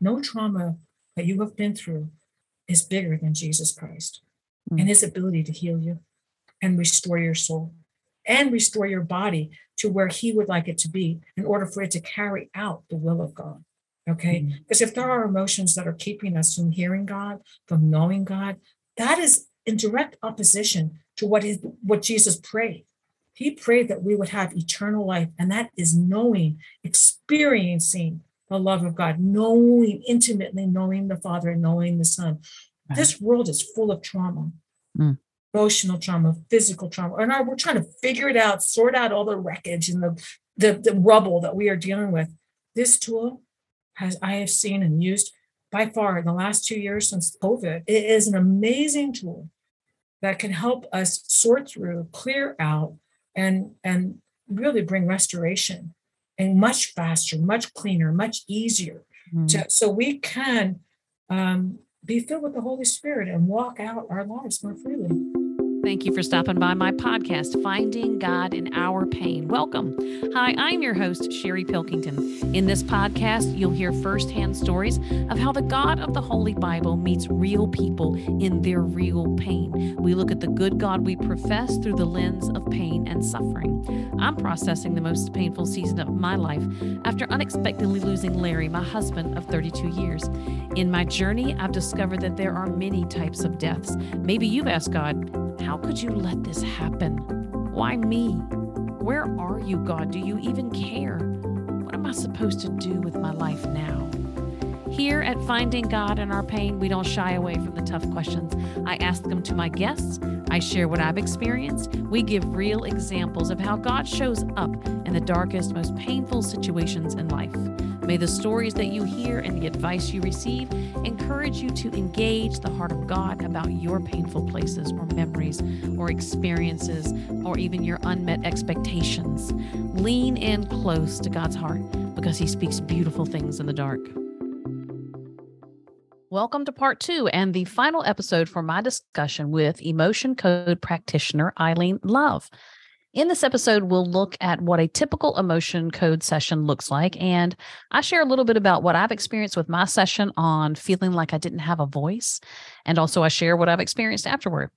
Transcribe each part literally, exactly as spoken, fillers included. No trauma that you have been through is bigger than Jesus Christ mm. and his ability to heal you and restore your soul and restore your body to where he would like it to be in order for it to carry out the will of God. Okay. Because mm. if there are emotions that are keeping us from hearing God, from knowing God, that is in direct opposition to what his, what Jesus prayed. He prayed that we would have eternal life. And that is knowing, experiencing the love of God, knowing intimately, knowing the Father and knowing the Son. Right. This world is full of trauma, mm. emotional trauma, physical trauma. And I, we're trying to figure it out, sort out all the wreckage and the, the, the rubble that we are dealing with. This tool has I have seen and used by far in the last two years since COVID. It is an amazing tool that can help us sort through, clear out, and, and really bring restoration. And much faster, much cleaner, much easier. Mm. To, so we can um, be filled with the Holy Spirit and walk out our lives more freely. Thank you for stopping by my podcast, Finding God in Our Pain. Welcome. Hi, I'm your host, Sherry Pilkington. In this podcast, you'll hear firsthand stories of how the God of the Holy Bible meets real people in their real pain. We look at the good God we profess through the lens of pain and suffering. I'm processing the most painful season of my life after unexpectedly losing Larry, my husband of thirty-two years. In my journey, I've discovered that there are many types of deaths. Maybe you've asked God, how could you let this happen? Why me? Where are you, God? Do you even care? What am I supposed to do with my life now? Here at Finding God in Our Pain, we don't shy away from the tough questions. I ask them to my guests. I share what I've experienced. We give real examples of how God shows up in the darkest, most painful situations in life. May the stories that you hear and the advice you receive encourage you to engage the heart of God about your painful places or memories or experiences or even your unmet expectations. Lean in close to God's heart because he speaks beautiful things in the dark. Welcome to part two and the final episode for my discussion with Emotion Code practitioner Eileen Love. In this episode, we'll look at what a typical emotion code session looks like, and I share a little bit about what I've experienced with my session on feeling like I didn't have a voice, and also I share what I've experienced afterward.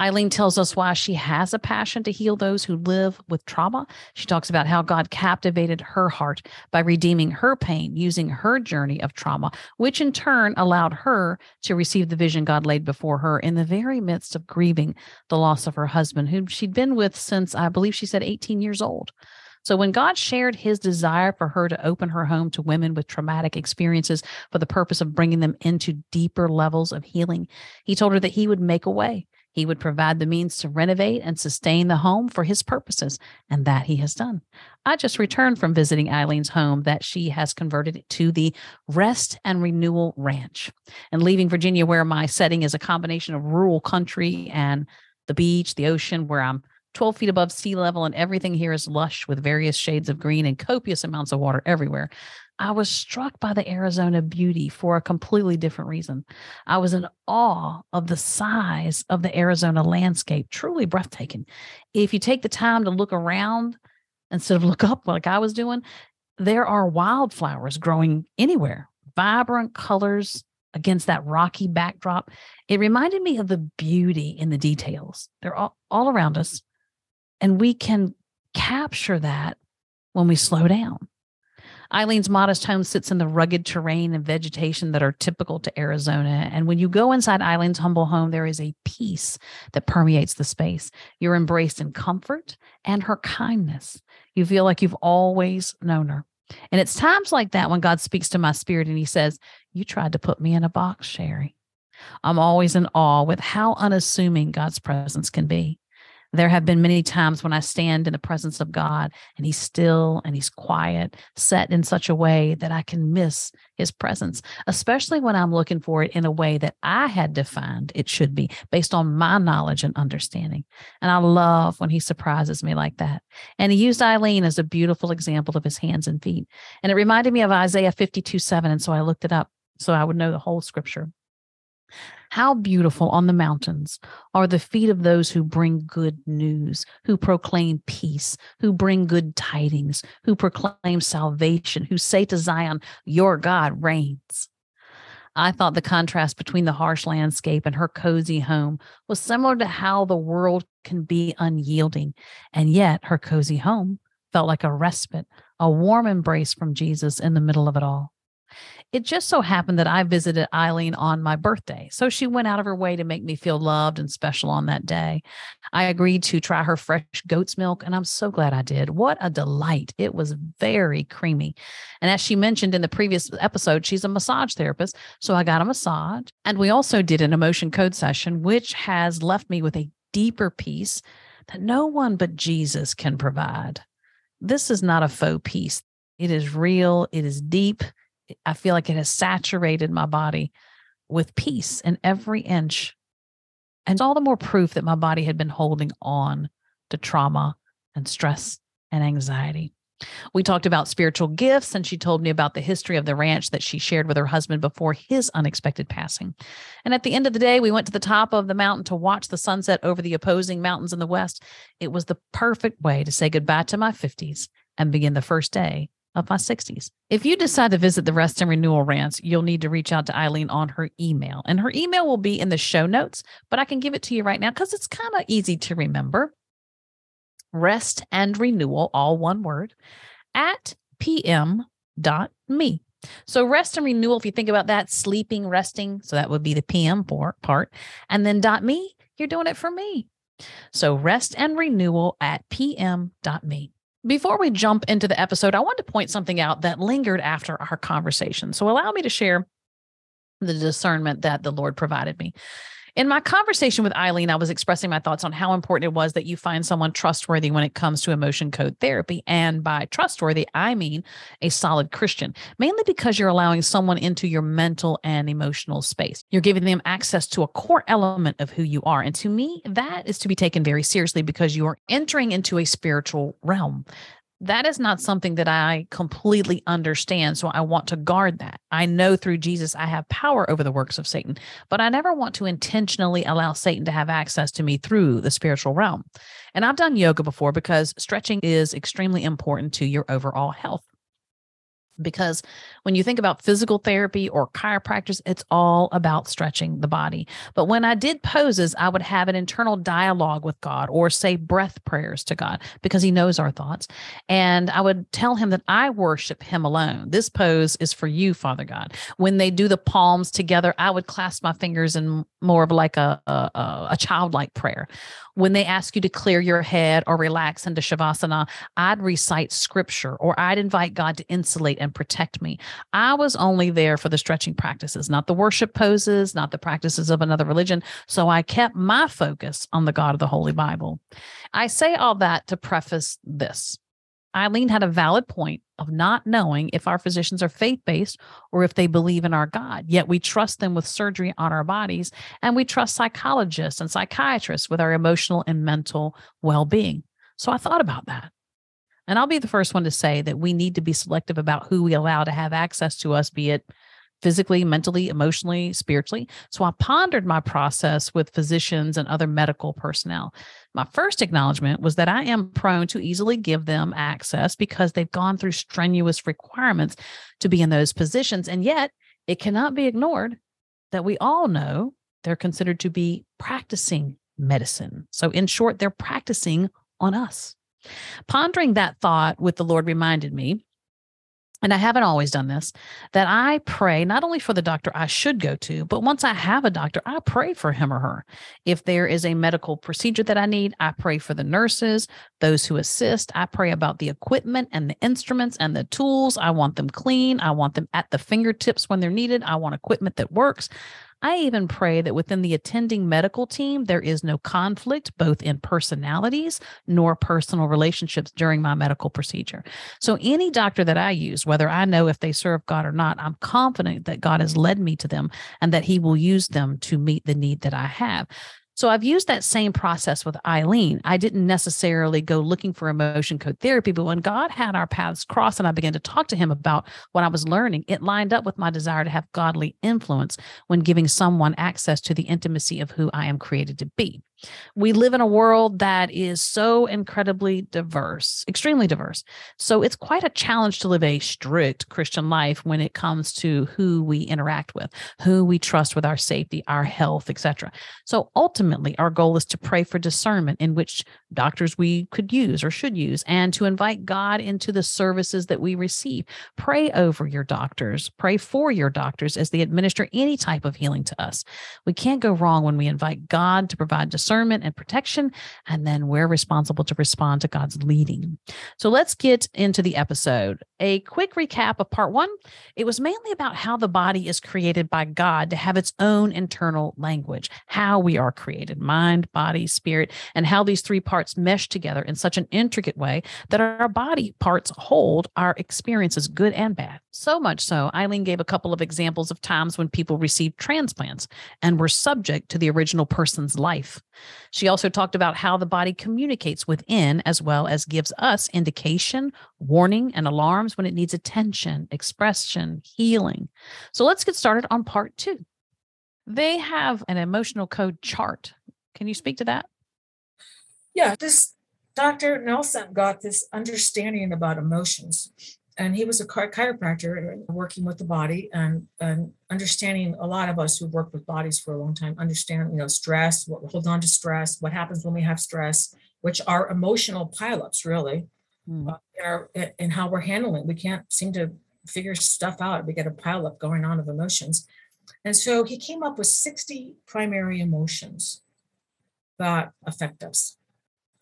Eileen tells us why she has a passion to heal those who live with trauma. She talks about how God captivated her heart by redeeming her pain using her journey of trauma, which in turn allowed her to receive the vision God laid before her in the very midst of grieving the loss of her husband, whom she'd been with since, I believe she said, eighteen years old. So when God shared his desire for her to open her home to women with traumatic experiences for the purpose of bringing them into deeper levels of healing, he told her that he would make a way. He would provide the means to renovate and sustain the home for his purposes, and that he has done. I just returned from visiting Eileen's home that she has converted to the Rest and Renewal Ranch. And leaving Virginia, where my setting is a combination of rural country and the beach, the ocean, where I'm twelve feet above sea level, and everything here is lush with various shades of green and copious amounts of water everywhere. I was struck by the Arizona beauty for a completely different reason. I was in awe of the size of the Arizona landscape, truly breathtaking. If you take the time to look around instead of look up like I was doing, there are wildflowers growing anywhere, vibrant colors against that rocky backdrop. It reminded me of the beauty in the details. They're all, all around us. And we can capture that when we slow down. Eileen's modest home sits in the rugged terrain and vegetation that are typical to Arizona. And when you go inside Eileen's humble home, there is a peace that permeates the space. You're embraced in comfort and her kindness. You feel like you've always known her. And it's times like that when God speaks to my spirit and he says, "You tried to put me in a box, Sherry." I'm always in awe with how unassuming God's presence can be. There have been many times when I stand in the presence of God and he's still and he's quiet, set in such a way that I can miss his presence, especially when I'm looking for it in a way that I had defined it should be based on my knowledge and understanding. And I love when he surprises me like that. And he used Eileen as a beautiful example of his hands and feet. And it reminded me of Isaiah fifty-two seven. And so I looked it up so I would know the whole scripture. How beautiful on the mountains are the feet of those who bring good news, who proclaim peace, who bring good tidings, who proclaim salvation, who say to Zion, your God reigns. I thought the contrast between the harsh landscape and her cozy home was similar to how the world can be unyielding. And yet her cozy home felt like a respite, a warm embrace from Jesus in the middle of it all. It just so happened that I visited Eileen on my birthday, so she went out of her way to make me feel loved and special on that day. I agreed to try her fresh goat's milk, and I'm so glad I did. What a delight. It was very creamy. And as she mentioned in the previous episode, she's a massage therapist, so I got a massage. And we also did an emotion code session, which has left me with a deeper peace that no one but Jesus can provide. This is not a faux peace. It is real. It is deep. I feel like it has saturated my body with peace in every inch. And it's all the more proof that my body had been holding on to trauma and stress and anxiety. We talked about spiritual gifts, and she told me about the history of the ranch that she shared with her husband before his unexpected passing. And at the end of the day, we went to the top of the mountain to watch the sunset over the opposing mountains in the west. It was the perfect way to say goodbye to my fifties and begin the first day of my sixties. If you decide to visit the Rest and Renewal Ranch, you'll need to reach out to Eileen on her email. And her email will be in the show notes, but I can give it to you right now because it's kind of easy to remember. Rest and Renewal, all one word, at p m dot m e. So rest and renewal, if you think about that, sleeping, resting, so that would be the P M part. And then .me, you're doing it for me. So rest and renewal at p m dot m e. Before we jump into the episode, I want to point something out that lingered after our conversation. So allow me to share the discernment that the Lord provided me. In my conversation with Eileen, I was expressing my thoughts on how important it was that you find someone trustworthy when it comes to emotion code therapy. And by trustworthy, I mean a solid Christian, mainly because you're allowing someone into your mental and emotional space. You're giving them access to a core element of who you are. And to me, that is to be taken very seriously because you are entering into a spiritual realm. That is not something that I completely understand, so I want to guard that. I know through Jesus I have power over the works of Satan, but I never want to intentionally allow Satan to have access to me through the spiritual realm. And I've done yoga before because stretching is extremely important to your overall health. Because when you think about physical therapy or chiropractors, it's all about stretching the body. But when I did poses, I would have an internal dialogue with God or say breath prayers to God because he knows our thoughts. And I would tell him that I worship him alone. This pose is for you, Father God. When they do the palms together, I would clasp my fingers in more of like a, a, a childlike prayer. When they ask you to clear your head or relax into Shavasana, I'd recite scripture or I'd invite God to insulate and protect me. I was only there for the stretching practices, not the worship poses, not the practices of another religion. So I kept my focus on the God of the Holy Bible. I say all that to preface this. Eileen had a valid point of not knowing if our physicians are faith-based or if they believe in our God, yet we trust them with surgery on our bodies, and we trust psychologists and psychiatrists with our emotional and mental well-being. So I thought about that. And I'll be the first one to say that we need to be selective about who we allow to have access to us, be it physically, mentally, emotionally, spiritually. So I pondered my process with physicians and other medical personnel. My first acknowledgement was that I am prone to easily give them access because they've gone through strenuous requirements to be in those positions. And yet it cannot be ignored that we all know they're considered to be practicing medicine. So in short, they're practicing on us. Pondering that thought with the Lord reminded me, and I haven't always done this, that I pray not only for the doctor I should go to, but once I have a doctor, I pray for him or her. If there is a medical procedure that I need, I pray for the nurses, those who assist. I pray about the equipment and the instruments and the tools. I want them clean. I want them at the fingertips when they're needed. I want equipment that works. I even pray that within the attending medical team, there is no conflict, both in personalities nor personal relationships during my medical procedure. So any doctor that I use, whether I know if they serve God or not, I'm confident that God has led me to them and that he will use them to meet the need that I have. So I've used that same process with Eileen. I didn't necessarily go looking for emotion code therapy, but when God had our paths cross and I began to talk to him about what I was learning, it lined up with my desire to have godly influence when giving someone access to the intimacy of who I am created to be. We live in a world that is so incredibly diverse, extremely diverse. So it's quite a challenge to live a strict Christian life when it comes to who we interact with, who we trust with our safety, our health, et cetera. So ultimately, our goal is to pray for discernment in which doctors we could use or should use, and to invite God into the services that we receive. Pray over your doctors, pray for your doctors as they administer any type of healing to us. We can't go wrong when we invite God to provide discernment. discernment and protection, and then we're responsible to respond to God's leading. So let's get into the episode. A quick recap of part one. It was mainly about how the body is created by God to have its own internal language, how we are created, mind, body, spirit, and how these three parts mesh together in such an intricate way that our body parts hold our experiences, good and bad. So much so, Eileen gave a couple of examples of times when people received transplants and were subject to the original person's life. She also talked about how the body communicates within as well as gives us indication, warning, and alarms when it needs attention, expression, healing. So let's get started on part two. They have an emotional code chart. Can you speak to that? Yeah, this Doctor Nelson got this understanding about emotions. And he was a chiropractor working with the body and, and understanding a lot of us who work with bodies for a long time, understand, you know, stress, what hold on to stress, what happens when we have stress, which are emotional pileups, really, mm. uh, and how we're handling. We can't seem to figure stuff out. We get a pileup going on of emotions. And so he came up with sixty primary emotions that affect us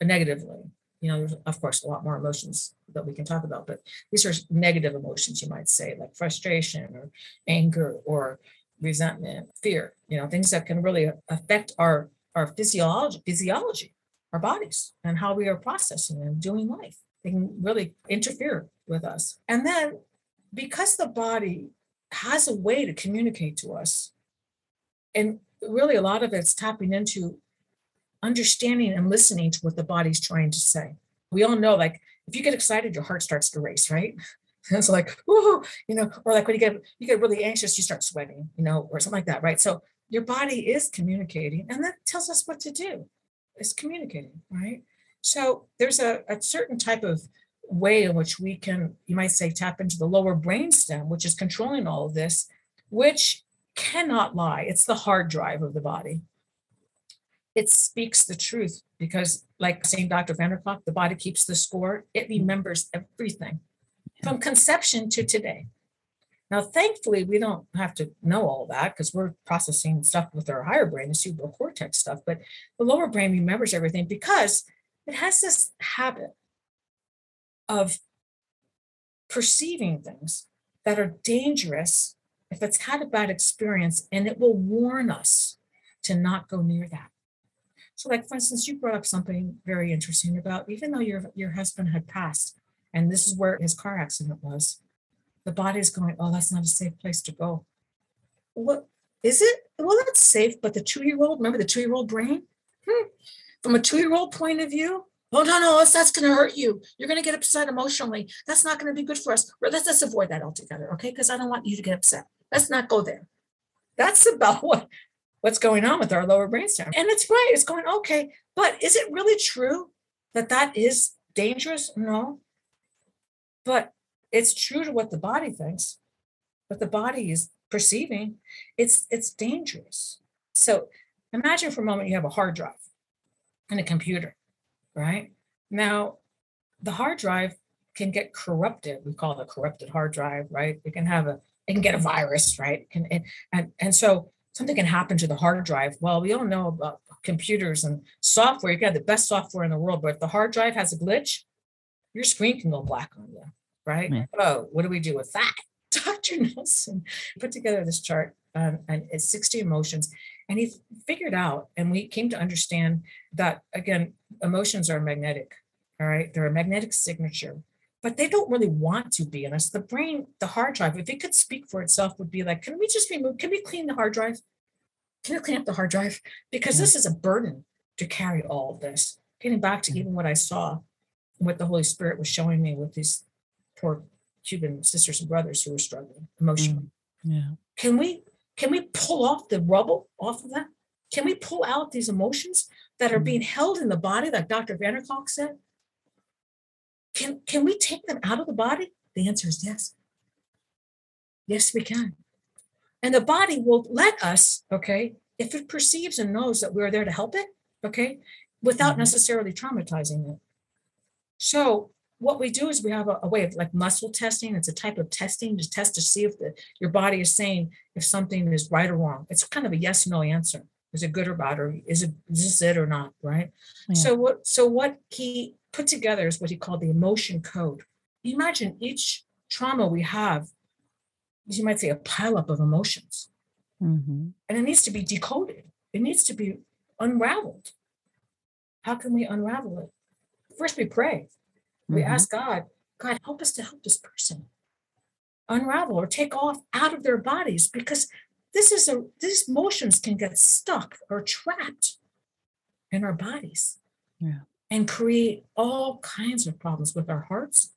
negatively. You know, there's, of course, a lot more emotions that we can talk about, but these are negative emotions, you might say, like frustration or anger or resentment, fear, you know, things that can really affect our, our physiology, physiology, our bodies and how we are processing and doing life. They can really interfere with us. And then because the body has a way to communicate to us, and really a lot of it's tapping into understanding and listening to what the body's trying to say. We all know, like, if you get excited, your heart starts to race, right? It's like, woo, you know, or like when you get, you get really anxious, you start sweating, you know, or something like that, right? So your body is communicating, and that tells us what to do. It's communicating, right? So there's a, a certain type of way in which we can, you might say, tap into the lower brainstem, which is controlling all of this, which cannot lie. It's the hard drive of the body. It speaks the truth because, like saying Doctor van der Kolk, the body keeps the score. It remembers everything from conception to today. Now, thankfully, we don't have to know all that because we're processing stuff with our higher brain, the cerebral cortex stuff. But the lower brain remembers everything because it has this habit of perceiving things that are dangerous if it's had a bad experience, and it will warn us to not go near that. So, like, for instance, you brought up something very interesting about, even though your your husband had passed, and this is where his car accident was, the body's going, oh, that's not a safe place to go. What is it? Well, that's safe, but the two-year-old, remember the two-year-old brain? Hmm. From a two-year-old point of view, oh, no, no, that's, that's going to hurt you. You're going to get upset emotionally. That's not going to be good for us. Let's, let's avoid that altogether, okay? Because I don't want you to get upset. Let's not go there. That's about what... what's going on with our lower brainstem. And it's right. It's going, okay, but is it really true that that is dangerous? No, but it's true to what the body thinks, what the body is perceiving. It's, it's dangerous. So imagine for a moment, you have a hard drive and a computer, right? Now the hard drive can get corrupted. We call it a corrupted hard drive, right? It can have a, it can get a virus, right? It can, it, and, and so something can happen to the hard drive. Well, we all know about computers and software. You got the best software in the world, but if the hard drive has a glitch, your screen can go black on you, right? Mm. Oh, what do we do with that? Doctor Nelson put together this chart um, and it's sixty emotions, and he figured out, and we came to understand that, again, emotions are magnetic, all right? They're a magnetic signature, but they don't really want to be unless the brain, the hard drive, if it could speak for itself, would be like, can we just remove, can we clean the hard drive? Can we clean up the hard drive? Because this is a burden to carry all of this. Getting back to even what I saw, what the Holy Spirit was showing me with these poor Cuban sisters and brothers who were struggling emotionally. Yeah. Can we can we pull off the rubble off of that? Can we pull out these emotions that are being held in the body, like Doctor van der Kolk said? Can can we take them out of the body? The answer is yes. Yes, we can. And the body will let us, okay, if it perceives and knows that we're there to help it, okay, without necessarily traumatizing it. So what we do is we have a, a way of like muscle testing. It's a type of testing to test to see if the, your body is saying if something is right or wrong. It's kind of a yes, no answer. Is it good or bad? Or is it, is this it or not? Right. Yeah. So what, so what he put together is what he called the emotion code. Imagine each trauma we have, you might say a pileup of emotions, mm-hmm. and it needs to be decoded. It needs to be unraveled. How can we unravel it? First, we pray. We mm-hmm. ask God, God, help us to help this person unravel or take off out of their bodies, because this is a these emotions can get stuck or trapped in our bodies, yeah. and create all kinds of problems with our hearts,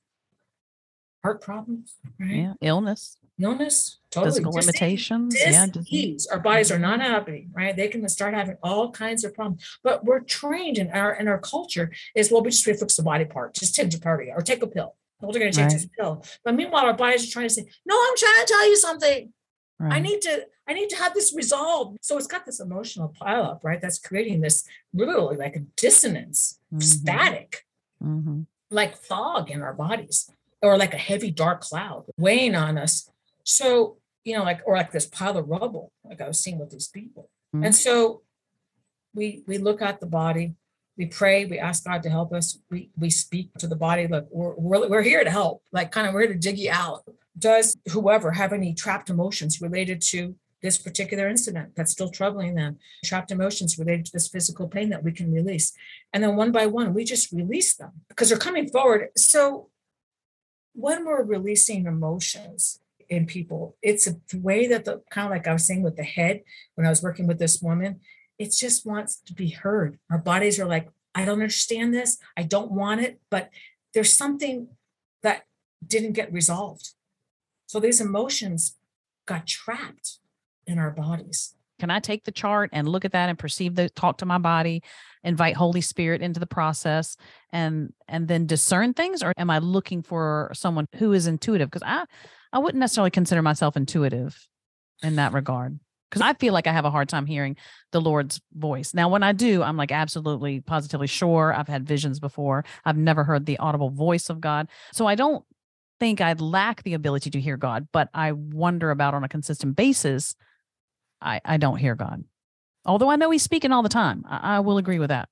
heart problems, right? Yeah, illness, illness, totally. Physical dis- limitations, dis- yeah, disease. Our bodies are not happy, right? They can start having all kinds of problems. But we're trained in our in our culture is, well, we just fix the body part, just take the party or take a pill. Well, they're going to take right. this pill. But meanwhile, our bodies are trying to say, no, I'm trying to tell you something. Right. I need to, I need to have this resolved. So it's got this emotional pileup, right? That's creating this literally like a dissonance, mm-hmm. static, mm-hmm. like fog in our bodies, or like a heavy dark cloud weighing on us. So, you know, like, or like this pile of rubble, like I was seeing with these people. Mm-hmm. And so we we look at the body, we pray, we ask God to help us. We we speak to the body, like we're we're, we're here to help, like kind of we're here to dig you out. Does whoever have any trapped emotions related to this particular incident that's still troubling them, trapped emotions related to this physical pain that we can release? And then one by one, we just release them because they're coming forward. So when we're releasing emotions in people, it's a way that the kind of like I was saying with the head, when I was working with this woman, it just wants to be heard. Our bodies are like, I don't understand this. I don't want it, but there's something that didn't get resolved. So these emotions got trapped in our bodies. Can I take the chart and look at that and perceive the, talk to my body, invite Holy Spirit into the process and, and then discern things? Or am I looking for someone who is intuitive? Because I, I wouldn't necessarily consider myself intuitive in that regard. Because I feel like I have a hard time hearing the Lord's voice. Now, when I do, I'm like absolutely positively sure. I've had visions before. I've never heard the audible voice of God. So I don't think I'd lack the ability to hear God, but I wonder about on a consistent basis, I, I don't hear God. Although I know he's speaking all the time. I, I will agree with that.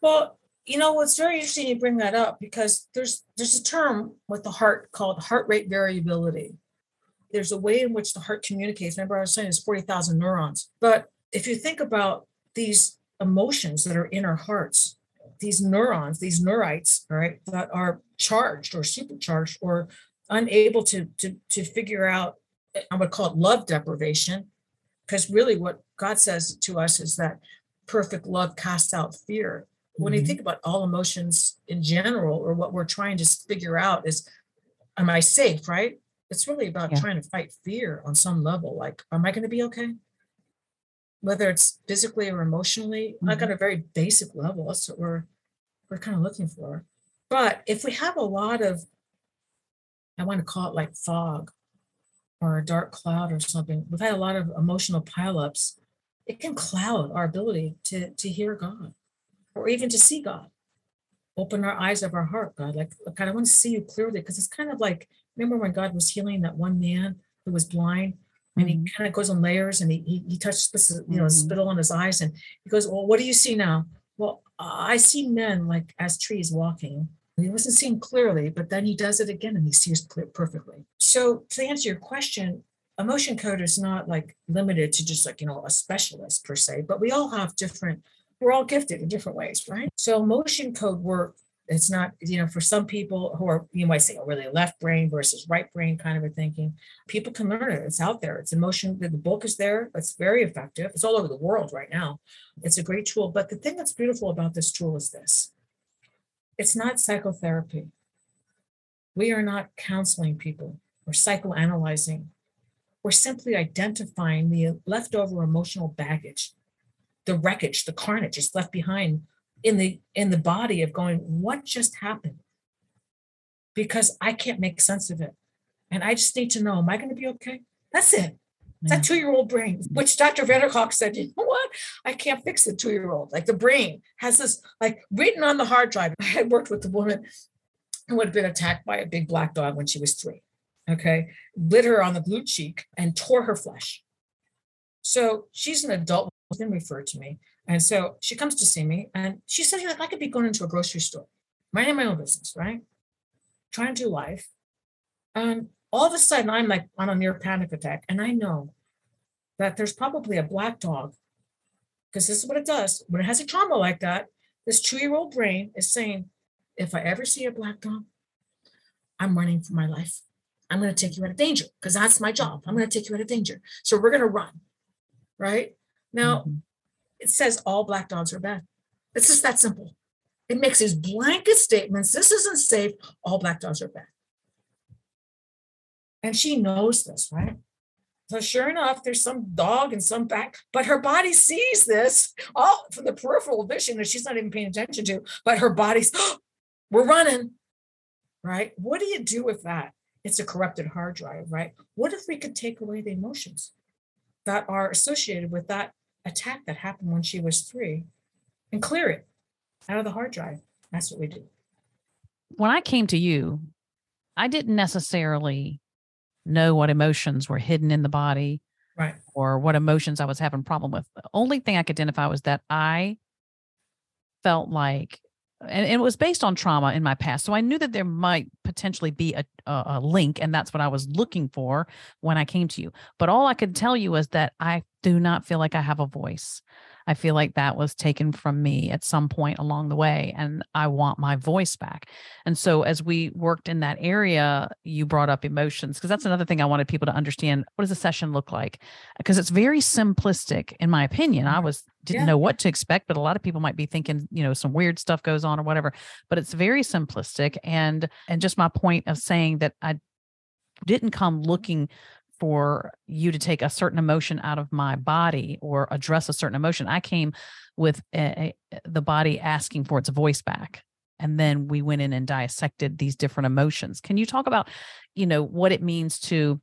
Well, you know, what's very interesting you bring that up, because there's there's a term with the heart called heart rate variability. There's a way in which the heart communicates. Remember, I was saying it's forty thousand neurons. But if you think about these emotions that are in our hearts, these neurons, these neurites, right, that are charged or supercharged or unable to, to, to figure out, I would call it love deprivation, because really what God says to us is that perfect love casts out fear. When mm-hmm. you think about all emotions in general, or what we're trying to figure out is, am I safe, right? It's really about yeah. trying to fight fear on some level. Like, am I going to be okay? Whether it's physically or emotionally, mm-hmm. like on a very basic level, that's what we're, we're kind of looking for. But if we have a lot of, I want to call it like fog or a dark cloud or something, we've had a lot of emotional pileups, it can cloud our ability to, to hear God or even to see God. Open our eyes of our heart, God. Like, God, I want to see you clearly, because it's kind of like, remember when God was healing that one man who was blind, and he kind of goes on layers, and he he, he touched, you know, mm-hmm. spittle on his eyes, and he goes, well, what do you see now? Well, uh, I see men like as trees walking. And he wasn't seeing clearly, but then he does it again and he sees clear perfectly. So to answer your question, Emotion Code is not like limited to just like, you know, a specialist per se, but we all have different, we're all gifted in different ways, right? So Emotion Code work, it's not, you know, for some people who are, you might say, oh, really left brain versus right brain kind of a thinking. People can learn it. It's out there. It's emotion. The book is there. It's very effective. It's all over the world right now. It's a great tool. But the thing that's beautiful about this tool is this. It's not psychotherapy. We are not counseling people or psychoanalyzing. We're simply identifying the leftover emotional baggage, the wreckage, the carnage is left behind in the in the body of going, what just happened? Because I can't make sense of it. And I just need to know, am I going to be okay? That's it. It's yeah. That two-year-old brain, which Doctor van der Kolk said, you know what? I can't fix the two-year-old. Like the brain has this, like written on the hard drive. I had worked with a woman who had been attacked by a big black dog when she was three. Okay. Bit her on the blue cheek and tore her flesh. So she's an adult, then referred to me. And so she comes to see me and she said, like, I could be going into a grocery store, minding my own business, right? Trying to do life. And all of a sudden I'm like on a near panic attack. And I know that there's probably a black dog, because this is what it does. When it has a trauma like that, this two-year-old brain is saying, if I ever see a black dog, I'm running for my life. I'm going to take you out of danger because that's my job. I'm going to take you out of danger. So we're going to run, right? Now, mm-hmm. It says all black dogs are bad. It's just that simple. It makes these blanket statements. This isn't safe. All black dogs are bad. And she knows this, right? So sure enough, there's some dog and some back, but her body sees this all from the peripheral vision that she's not even paying attention to, but her body's, oh, we're running, right? What do you do with that? It's a corrupted hard drive, right? What if we could take away the emotions that are associated with that attack that happened when she was three and clear it out of the hard drive? That's what we do. When I came to you, I didn't necessarily know what emotions were hidden in the body, right? Or what emotions I was having a problem with. The only thing I could identify was that I felt like, and it was based on trauma in my past. So I knew that there might potentially be a, a, a link, and that's what I was looking for when I came to you. But all I could tell you is that I do not feel like I have a voice. I feel like that was taken from me at some point along the way, and I want my voice back. And so as we worked in that area, you brought up emotions, because that's another thing I wanted people to understand. What does a session look like? Because it's very simplistic, in my opinion. I was didn't yeah. know what to expect, but a lot of people might be thinking, you know, some weird stuff goes on or whatever, but it's very simplistic. And, and just my point of saying that I didn't come looking for you to take a certain emotion out of my body or address a certain emotion. I came with a, a, the body asking for its voice back. And then we went in and dissected these different emotions. Can you talk about, you know, what it means to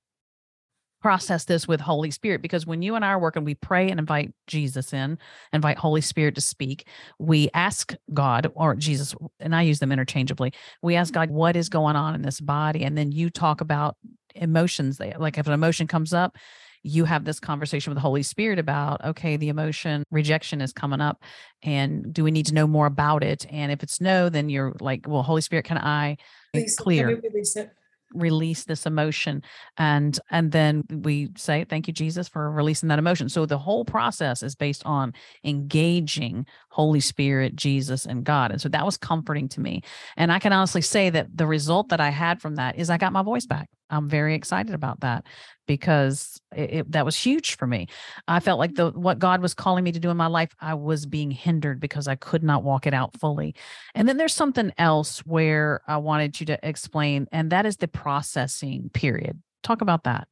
process this with Holy Spirit? Because when you and I are working, we pray and invite Jesus in, invite Holy Spirit to speak. We ask God or Jesus, and I use them interchangeably. We ask God, what is going on in this body? And then you talk about emotions. Like if an emotion comes up, you have this conversation with the Holy Spirit about, okay, the emotion rejection is coming up, and do we need to know more about it? And if it's no, then you're like, well, Holy Spirit, can I Lisa, clear, can we release it? Release this emotion. And, and then we say, thank you, Jesus, for releasing that emotion. So the whole process is based on engaging Holy Spirit, Jesus, and God. And so that was comforting to me. And I can honestly say that the result that I had from that is I got my voice back. I'm very excited about that, because it, it, that was huge for me. I felt like the what God was calling me to do in my life, I was being hindered because I could not walk it out fully. And then there's something else where I wanted you to explain, and that is the processing period. Talk about that.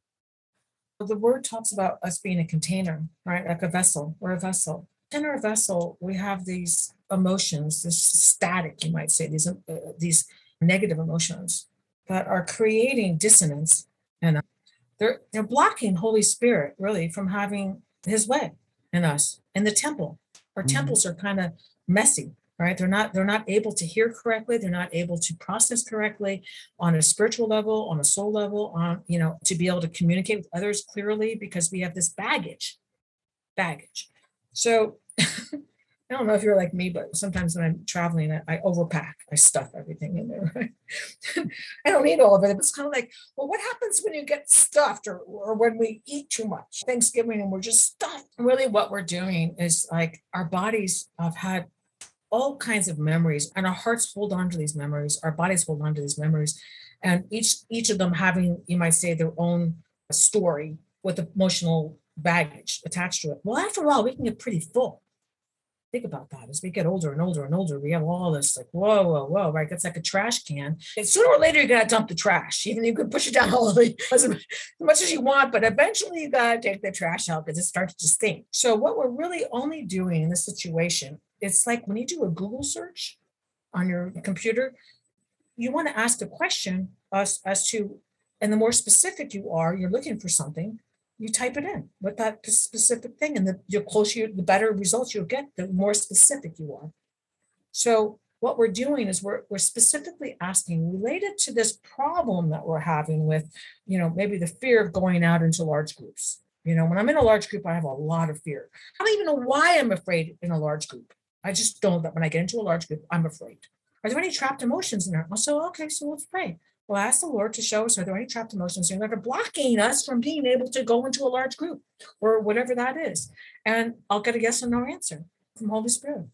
The word talks about us being a container, right? Like a vessel. We're a vessel. In our vessel, we have these emotions, this static, you might say, these uh, these negative emotions that are creating dissonance, and they're they're blocking Holy Spirit really from having his way in us in the temple. Our mm-hmm. temples are kind of messy, right? They're not they're not able to hear correctly. They're not able to process correctly on a spiritual level, on a soul level, on, you know, to be able to communicate with others clearly, because we have this baggage, baggage. So I don't know if you're like me, but sometimes when I'm traveling, I, I overpack. I stuff everything in there. Right? I don't eat all of it. It's kind of like, well, what happens when you get stuffed or, or when we eat too much? Thanksgiving and we're just stuffed. Really what we're doing is like our bodies have had all kinds of memories and our hearts hold on to these memories. Our bodies hold on to these memories. And each each of them having, you might say, their own story with emotional baggage attached to it. Well, after a while, we can get pretty full. Think about that. As we get older and older and older, we have all this like, whoa, whoa, whoa, right? That's like a trash can. And sooner or later, you got to dump the trash. Even you can push it down all the, as much as you want, but eventually you got to take the trash out because it starts to stink. So what we're really only doing in this situation, it's like when you do a Google search on your computer, you want to ask a question as, as to, and the more specific you are, you're looking for something, you type it in with that specific thing, and the, the closer you, the better results you'll get, the more specific you are. So what we're doing is we're, we're specifically asking related to this problem that we're having with, you know, maybe the fear of going out into large groups. You know, when I'm in a large group, I have a lot of fear. I don't even know why I'm afraid in a large group. I just know that when I get into a large group, I'm afraid. Are there any trapped emotions in there? Well, so, okay, so let's pray. We'll ask the Lord to show us, are there any trapped emotions that are blocking us from being able to go into a large group or whatever that is? And I'll get a yes or no answer from Holy Spirit.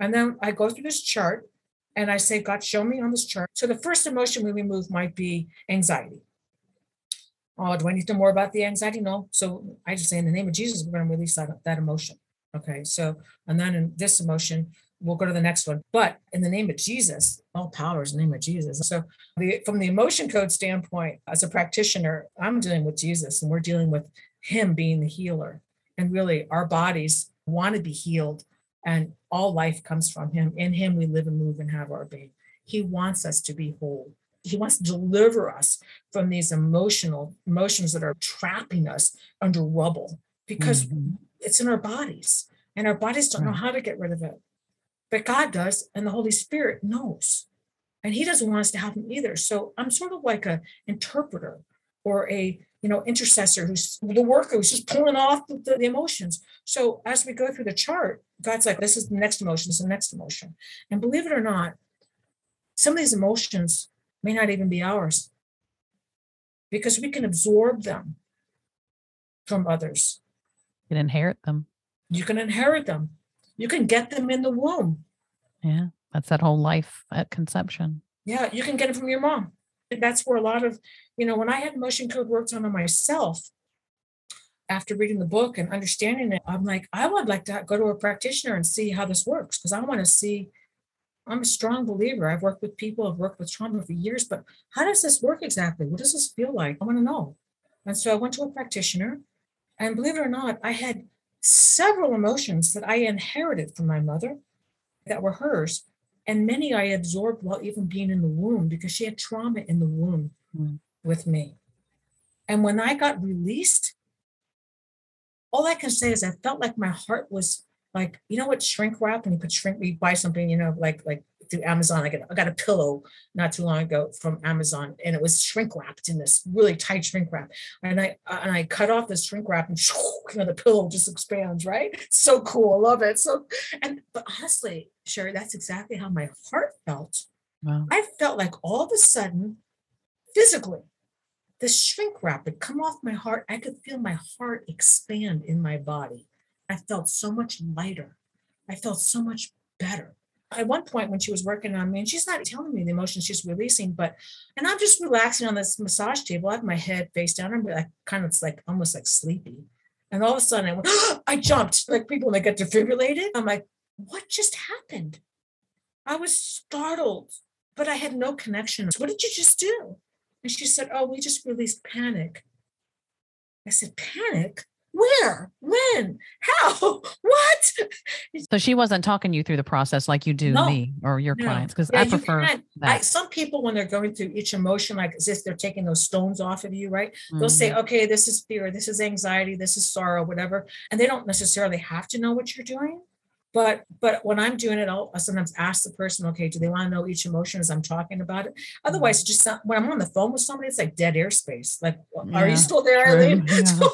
And then I go through this chart and I say, God, show me on this chart. So the first emotion we remove might be anxiety. Oh, do I need to know more about the anxiety? No. So I just say, in the name of Jesus, we're going to release that, that emotion. Okay. So, and then in this emotion, we'll go to the next one, but in the name of Jesus, all power is in the name of Jesus. So the, from the emotion code standpoint, as a practitioner, I'm dealing with Jesus and we're dealing with him being the healer. And really our bodies want to be healed and all life comes from him. In him, we live and move and have our being. He wants us to be whole. He wants to deliver us from these emotional emotions that are trapping us under rubble because mm-hmm. it's in our bodies and our bodies don't know how to get rid of it. But God does, and the Holy Spirit knows, and he doesn't want us to have them either. So I'm sort of like an interpreter or a, you know, intercessor who's the worker who's just pulling off the, the emotions. So as we go through the chart, God's like, this is the next emotion, this is the next emotion. And believe it or not, some of these emotions may not even be ours because we can absorb them from others. You can inherit them. You can inherit them. You can get them in the womb. Yeah, that's that whole life at conception. Yeah, you can get it from your mom. That's where a lot of, you know, when I had emotion code worked on myself, after reading the book and understanding it, I'm like, I would like to go to a practitioner and see how this works because I want to see, I'm a strong believer. I've worked with people, I've worked with trauma for years, but how does this work exactly? What does this feel like? I want to know. And so I went to a practitioner and believe it or not, I had several emotions that I inherited from my mother that were hers. And many I absorbed while even being in the womb because she had trauma in the womb mm. with me. And when I got released, all I can say is I felt like my heart was like, you know what, shrink wrap, and you could shrink, you buy something, you know, like, like through Amazon. I got, I got a pillow not too long ago from Amazon and it was shrink wrapped in this really tight shrink wrap. And I, and I cut off this shrink wrap and shoo, you know, the pillow just expands, right? So cool. I love it. So, and, but honestly, Sherry, that's exactly how my heart felt. Wow. I felt like all of a sudden, physically, the shrink wrap had come off my heart. I could feel my heart expand in my body. I felt so much lighter. I felt so much better. At one point when she was working on me, and she's not telling me the emotions she's releasing, but, and I'm just relaxing on this massage table. I have my head face down. I'm like, kind of like, almost like sleepy. And all of a sudden I went, oh, I jumped. Like people, when they get defibrillated, I'm like, what just happened? I was startled, but I had no connection. What did you just do? And she said, oh, we just released panic. I said, panic? Where? When? How? What? So she wasn't talking you through the process like you do no. me or your no. clients, because yeah, I prefer that. I, some people, when they're going through each emotion, like as if they're taking those stones off of you, right? Mm-hmm. They'll say, okay, this is fear, this is anxiety, this is sorrow, whatever. And they don't necessarily have to know what you're doing. But but when I'm doing it, I'll sometimes ask the person, okay, do they want to know each emotion as I'm talking about it? Otherwise, just not, when I'm on the phone with somebody, it's like dead airspace. Like, well, yeah, are you still there, Eileen? Yeah. So,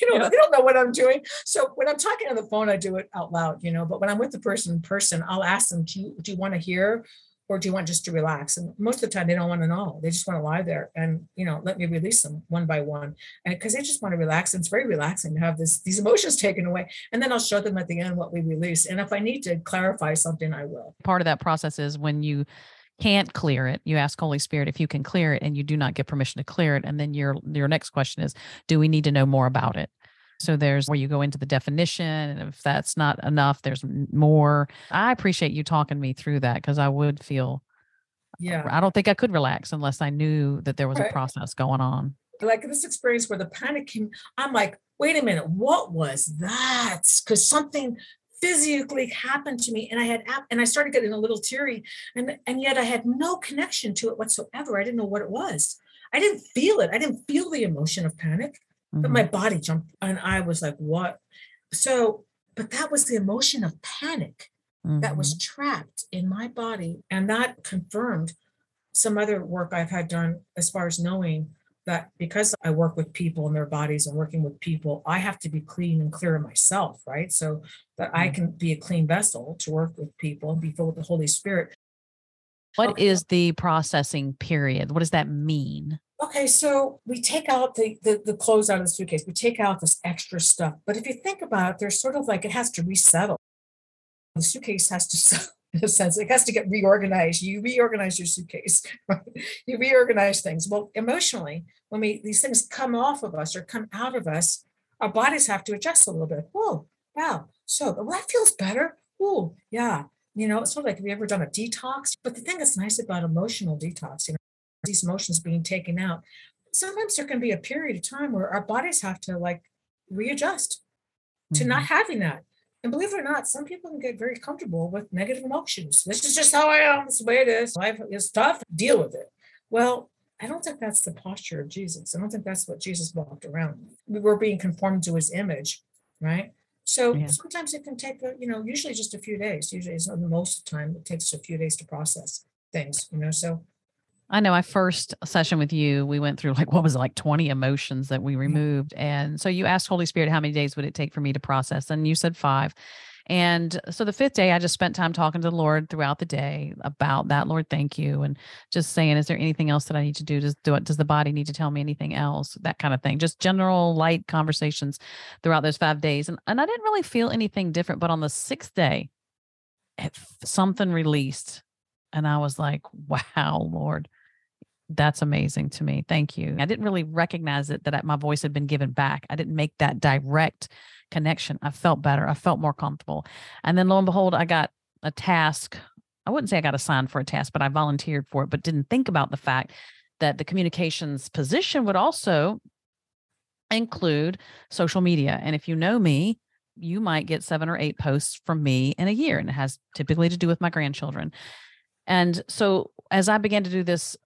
you know, yeah. they don't know what I'm doing. So when I'm talking on the phone, I do it out loud, you know, but when I'm with the person in person, I'll ask them, do you, do you want to hear, or do you want just to relax? And most of the time they don't want to know. They just want to lie there and, you know, let me release them one by one. And because they just want to relax. And it's very relaxing to have this, these emotions taken away. And then I'll show them at the end what we release. And if I need to clarify something, I will. Part of that process is when you can't clear it, you ask Holy Spirit if you can clear it, and you do not get permission to clear it. And then your, your next question is, do we need to know more about it? So there's where you go into the definition, and if that's not enough, there's more. I appreciate you talking me through that, because I would feel, yeah, I don't think I could relax unless I knew that there was right. a process going on. Like this experience where the panic came, I'm like, wait a minute, what was that? Because something physically happened to me, and I had, and I started getting a little teary, and and yet I had no connection to it whatsoever. I didn't know what it was. I didn't feel it. I didn't feel the emotion of panic. But my body jumped and I was like, what? So, but that was the emotion of panic mm-hmm. that was trapped in my body. And that confirmed some other work I've had done as far as knowing that because I work with people and their bodies and working with people, I have to be clean and clear myself, right? So that mm-hmm. I can be a clean vessel to work with people and be filled with the Holy Spirit. What okay. is the processing period? What does that mean? Okay, so we take out the, the the clothes out of the suitcase. We take out this extra stuff. But if you think about it, there's sort of like it has to resettle. The suitcase has to settle, in a sense. It has to get reorganized. You reorganize your suitcase, right? You reorganize things. Well, emotionally, when we these things come off of us or come out of us, our bodies have to adjust a little bit. Whoa, wow. So well, that feels better. Ooh, yeah. You know, it's sort of like, have you ever done a detox? But the thing that's nice about emotional detox, you know, these emotions being taken out, sometimes there can be a period of time where our bodies have to like readjust to mm-hmm. not having that. And believe it or not, some people can get very comfortable with negative emotions. This is just how I am. This is the way it is. Life is tough. Deal with it. Well, I don't think that's the posture of Jesus. I don't think that's what Jesus walked around. We were being conformed to his image, right? So yeah. sometimes it can take, you know, usually just a few days. Usually it's not most of the time. It takes a few days to process things, you know, so. I know my first session with you, we went through like, what was it, like twenty emotions that we removed. And so you asked Holy Spirit, how many days would it take for me to process? And you said five. And so the fifth day, I just spent time talking to the Lord throughout the day about that. Lord, thank you. And just saying, is there anything else that I need to do? Does, do it, does the body need to tell me anything else? That kind of thing. Just general light conversations throughout those five days. And, and I didn't really feel anything different. But on the sixth day, it, something released. And I was like, wow, Lord, that's amazing to me. Thank you. I didn't really recognize it that my voice had been given back. I didn't make that direct connection. I felt better. I felt more comfortable. And then lo and behold, I got a task. I wouldn't say I got assigned for a task, but I volunteered for it, but didn't think about the fact that the communications position would also include social media. And if you know me, you might get seven or eight posts from me in a year. And it has typically to do with my grandchildren. And so as I began to do this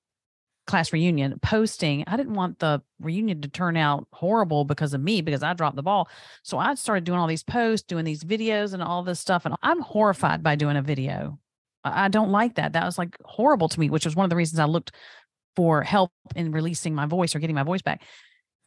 class reunion posting, I didn't want the reunion to turn out horrible because of me, because I dropped the ball. So I started doing all these posts, doing these videos and all this stuff. And I'm horrified by doing a video. I don't like that. That was like horrible to me, which was one of the reasons I looked for help in releasing my voice or getting my voice back.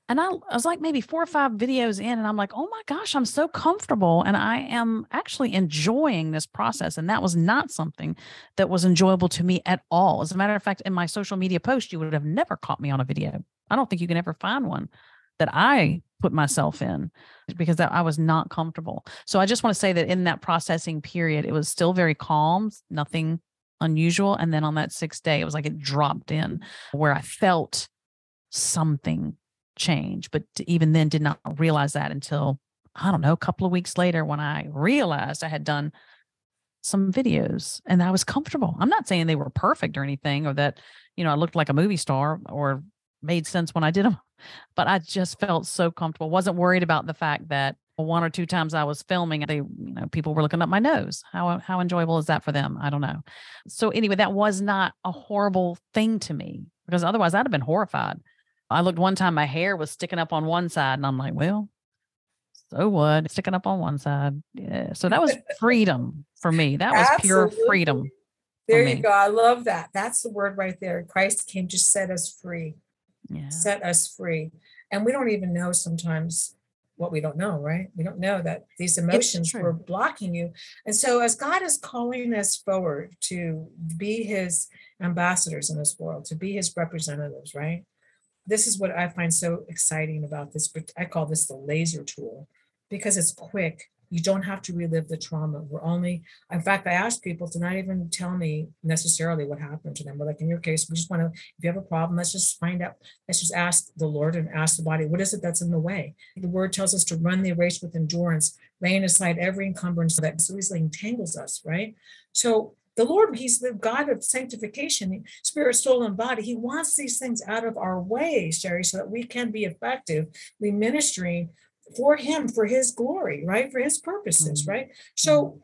And I, I was like maybe four or five videos in and I'm like, oh my gosh, I'm so comfortable. And I am actually enjoying this process. And that was not something that was enjoyable to me at all. As a matter of fact, in my social media post, you would have never caught me on a video. I don't think you can ever find one that I put myself in because I was not comfortable. So I just want to say that in that processing period, it was still very calm, nothing unusual. And then on that sixth day, it was like it dropped in where I felt something change, but even then did not realize that until, I don't know, a couple of weeks later when I realized I had done some videos and I was comfortable. I'm not saying they were perfect or anything, or that, you know, I looked like a movie star or made sense when I did them, but I just felt so comfortable. Wasn't worried about the fact that one or two times I was filming, they, you know, people were looking up my nose. How, how enjoyable is that for them? I don't know. So anyway, that was not a horrible thing to me because otherwise I'd have been horrified. I looked one time, my hair was sticking up on one side and I'm like, well, so what? Sticking up on one side. Yeah. So that was freedom for me. That was Absolutely. Pure freedom. There you go. I love that. That's the word right there. Christ came to set us free. Yeah. Set us free. And we don't even know sometimes what we don't know, right? We don't know that these emotions were blocking you. And so as God is calling us forward to be his ambassadors in this world, to be his representatives, right? This is what I find so exciting about this. I call this the laser tool because it's quick. You don't have to relive the trauma. We're only, in fact, I ask people to not even tell me necessarily what happened to them. But like in your case, we just want to, if you have a problem, let's just find out. Let's just ask the Lord and ask the body, what is it that's in the way? The word tells us to run the race with endurance, laying aside every encumbrance that so easily entangles us, right? So the Lord, he's the God of sanctification, spirit, soul, and body. He wants these things out of our way, Sherry, so that we can be effectively ministering for him, for his glory, right? For his purposes, mm-hmm. right? So,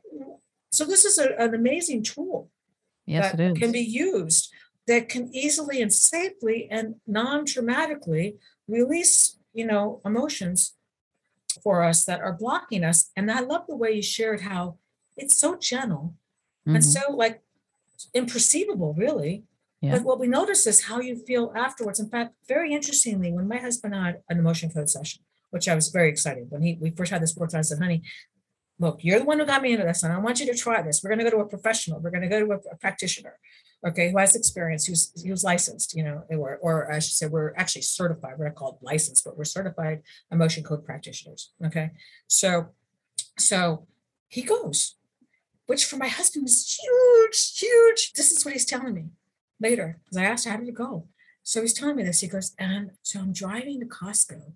so this is a, an amazing tool yes, that it is. Can be used that can easily and safely and non-traumatically release, you know, emotions for us that are blocking us. And I love the way you shared how it's so gentle mm-hmm. and so like imperceivable, really. Yeah. But what we notice is how you feel afterwards. In fact, very interestingly, when my husband had an emotion code session, which I was very excited when he we first had this workshop. I said, honey, look, you're the one who got me into this, and I want you to try this. We're going to go to a professional. We're going to go to a, a practitioner, okay, who has experience, who's who's licensed, you know, or or I should say we're actually certified. We're not called licensed, but we're certified emotion code practitioners, okay? So, so he goes, which for my husband was huge, huge. This is what he's telling me later, because I asked, how did it go? So he's telling me this. He goes, and so I'm driving to Costco,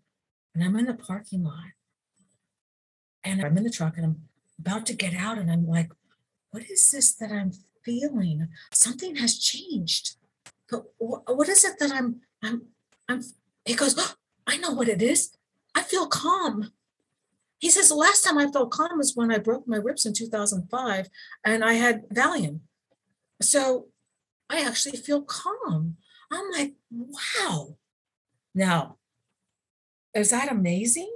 and I'm in the parking lot and I'm in the truck and I'm about to get out. And I'm like, what is this that I'm feeling? Something has changed. But what is it that I'm, I'm, I'm, he goes, oh, I know what it is. I feel calm. He says, the last time I felt calm was when I broke my ribs in two thousand five and I had Valium. So I actually feel calm. I'm like, wow. Now, is that amazing?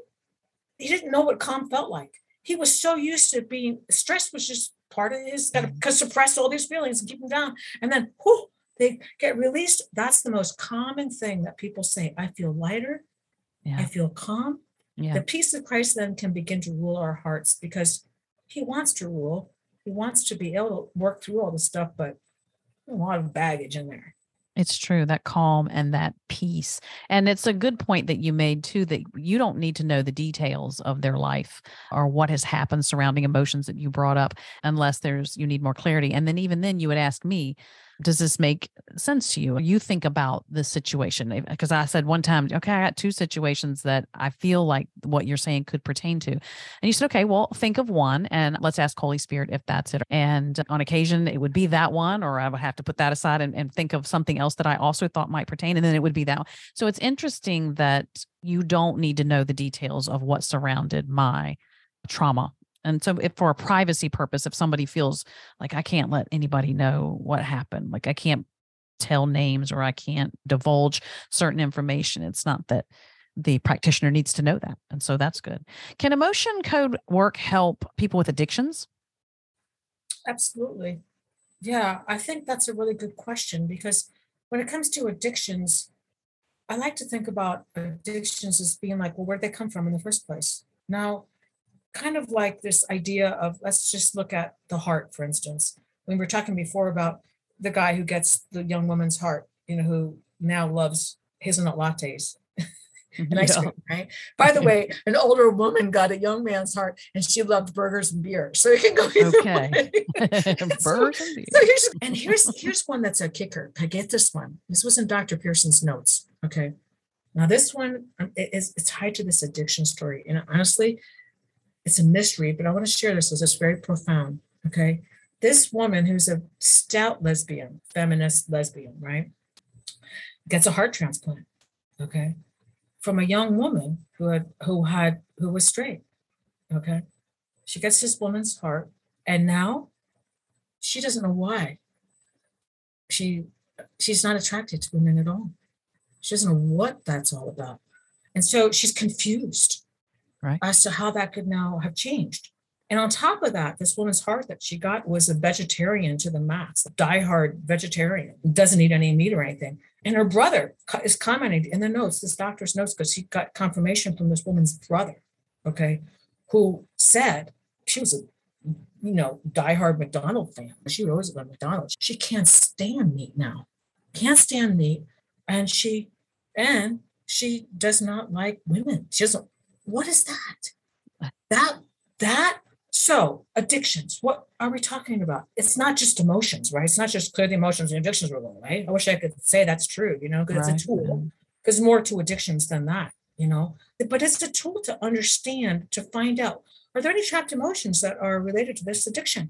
He didn't know what calm felt like. He was so used to being, stress was just part of his, that could suppress all these feelings and keep them down. And then whoo, they get released. That's the most common thing that people say. I feel lighter. Yeah. I feel calm. Yeah. The peace of Christ then can begin to rule our hearts because he wants to rule. He wants to be able to work through all this stuff, but a lot of baggage in there. It's true, that calm and that peace. And it's a good point that you made too, that you don't need to know the details of their life or what has happened surrounding emotions that you brought up, unless there's, you need more clarity. And then even then you would ask me, does this make sense to you? You think about the situation, because I said one time, okay, I got two situations that I feel like what you're saying could pertain to. And you said, okay, well, think of one and let's ask Holy Spirit if that's it. And on occasion, it would be that one, or I would have to put that aside and, and think of something else that I also thought might pertain. And then it would be that one. So it's interesting that you don't need to know the details of what surrounded my trauma. And so if for a privacy purpose, if somebody feels like I can't let anybody know what happened, like I can't tell names or I can't divulge certain information, it's not that the practitioner needs to know that. And so that's good. Can emotion code work help people with addictions? Absolutely. Yeah, I think that's a really good question because when it comes to addictions, I like to think about addictions as being like, well, where'd they come from in the first place? Now, kind of like this idea of, let's just look at the heart, for instance. We were talking before about the guy who gets the young woman's heart, you know, who now loves hazelnut lattes and ice cream, right? By the way, an older woman got a young man's heart and she loved burgers and beer. So it can go either okay. way. Burgers so, and beer. So here's, and here's, here's one that's a kicker. I get this one. This was in Doctor Pearson's notes. Okay. Now this one is it's tied to this addiction story. And honestly, it's a mystery, but I want to share this because it's very profound, okay? This woman who's a stout lesbian, feminist lesbian, right, gets a heart transplant, okay, from a young woman who had, who had, who was straight, okay? She gets this woman's heart, and now she doesn't know why. She, she's not attracted to women at all. She doesn't know what that's all about. And so she's confused. right, as to how that could now have changed. And on top of that, this woman's heart that she got was a vegetarian to the max, a diehard vegetarian, doesn't eat any meat or anything. And her brother is commenting in the notes, this doctor's notes, because he got confirmation from this woman's brother, okay, who said she was a, you know, diehard McDonald's fan. She would always go to McDonald's. She can't stand meat now, can't stand meat. And she, and she does not like women. She doesn't, what is that? That, that. So addictions, what are we talking about? It's not just emotions, right? It's not just clear the emotions and addictions we're going, right? I wish I could say that's true, you know, because right. It's a tool. There's more to addictions than that, you know, but it's a tool to understand, to find out, are there any trapped emotions that are related to this addiction?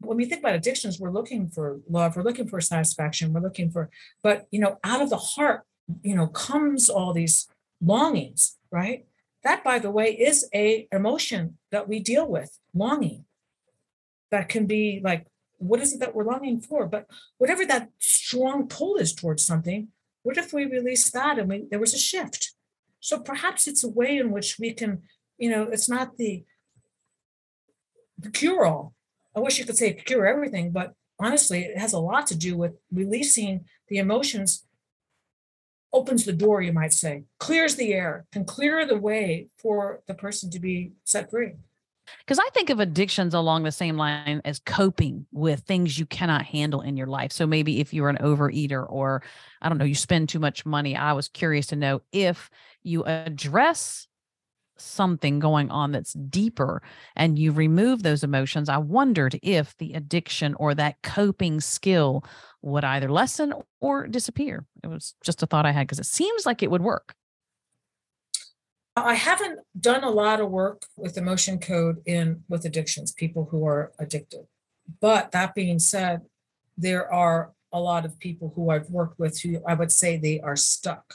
When we think about addictions, we're looking for love, we're looking for satisfaction, we're looking for, but, you know, out of the heart, you know, comes all these longings, right? That, by the way, is a emotion that we deal with, longing. That can be like, what is it that we're longing for? But whatever that strong pull is towards something, what if we release that and we, there was a shift? So perhaps it's a way in which we can, you know, it's not the, the cure-all. I wish you could say cure everything, but honestly, it has a lot to do with releasing the emotions. Opens the door, you might say, clears the air, can clear the way for the person to be set free. Because I think of addictions along the same line as coping with things you cannot handle in your life. So maybe if you're an overeater or, I don't know, you spend too much money, I was curious to know if you address something going on that's deeper and you remove those emotions, I wondered if the addiction or that coping skill would either lessen or disappear. It was just a thought I had because it seems like it would work. I haven't done a lot of work with emotion code in with addictions, people who are addicted. But that being said, there are a lot of people who I've worked with who I would say they are stuck.